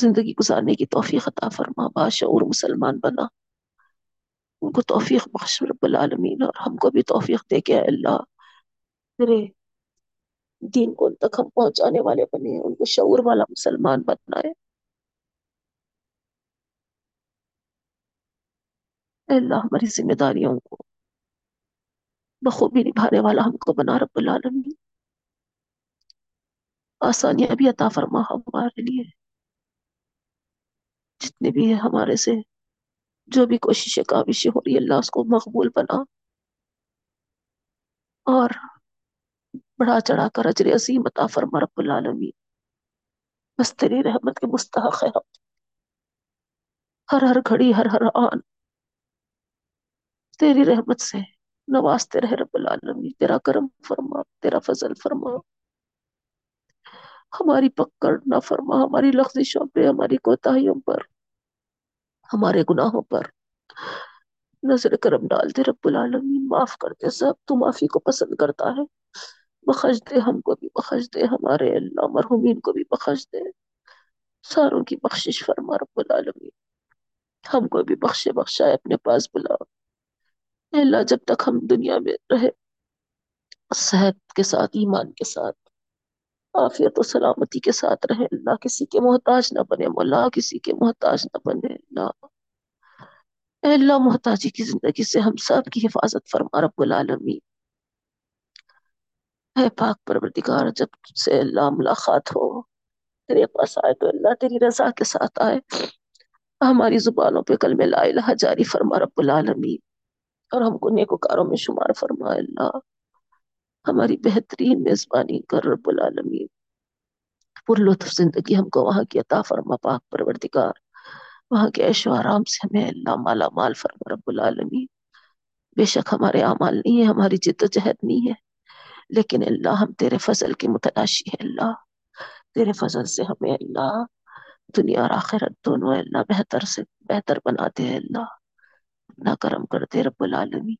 زندگی گزارنے کی توفیق عطا فرما، باشعور مسلمان بنا، ان کو توفیق بخش رب العالمین، اور ہم کو بھی توفیق دے کے اے اللہ تیرے دین کو ان تک ہم پہنچانے والے بنے، ان کو شعور والا مسلمان بنائے، اے اللہ ہماری ذمہ داریوں کو بخوبی نبھانے والا ہم کو بنا رب العالمین، آسانیاں بھی عطا فرما ہمارے لیے، جتنے بھی ہے ہمارے سے جو بھی کوششیں کاوشیں ہو رہی ہے اللہ اس کو مقبول بنا، اور بڑا چڑھا کر اجر عظیم عطا فرما رب العالمین، بس تیری رحمت کے مستحق ہے ہم ہر ہر گھڑی ہر ہر آن، تیری رحمت سے نوازتے رہے رب العالمین، تیرا کرم فرما، تیرا فضل فرما، ہماری پکڑ نہ فرما، ہماری لغزشوں پہ، ہماری کوتاہیوں پر، ہمارے گناہوں پر نظر کرم ڈال دے رب العالمین، معاف کر دے سب، تو معافی کو پسند کرتا ہے، بخش دے ہم کو بھی، بخش دے ہمارے اللہ مرحومین کو بھی، بخش دے ساروں کی بخشش فرما رب العالمین، ہم کو بھی بخشے بخشائے اپنے پاس بلا، اے اللہ جب تک ہم دنیا میں رہے صحت کے ساتھ، ایمان کے ساتھ، عافیت و سلامتی کے ساتھ رہے اللہ، کسی کے محتاج نہ بنے مولا، کسی کے محتاج نہ بنے اللہ، اے اللہ محتاجی کی زندگی سے ہم سب کی حفاظت فرما رب العالمین، اے پاک پروردگار جب سے اللہ ملاقات ہو تیرے پاس آئے تو اللہ تیری رضا کے ساتھ آئے، ہماری زبانوں پہ کلمہ لا الہ جاری فرما رب العالمین، اور ہم کو نیکوکاروں میں شمار فرما اللہ، ہماری بہترین میزبانی کر رب العالمین، پر لطف زندگی ہم کو وہاں کی عطا فرما پاک پروردگار، وہاں کے عیش و آرام سے ہمیں اللہ مالا مال فرما رب العالمین، بے شک ہمارے اعمال نہیں ہے، ہماری جد و جہد نہیں ہے، لیکن اللہ ہم تیرے فضل کی متلاشی ہے اللہ، تیرے فضل سے ہمیں اللہ دنیا اور آخرت دونوں اللہ بہتر سے بہتر بناتے ہیں اللہ، اپنا کرم کرتے رب العالمین،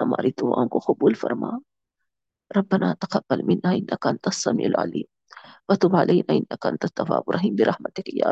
ہماری دعاؤں کو قبول فرما، ربنا تقبل منا انك انت السميع العليم وتب علينا انك انت التواب الرحيم برحمتك يا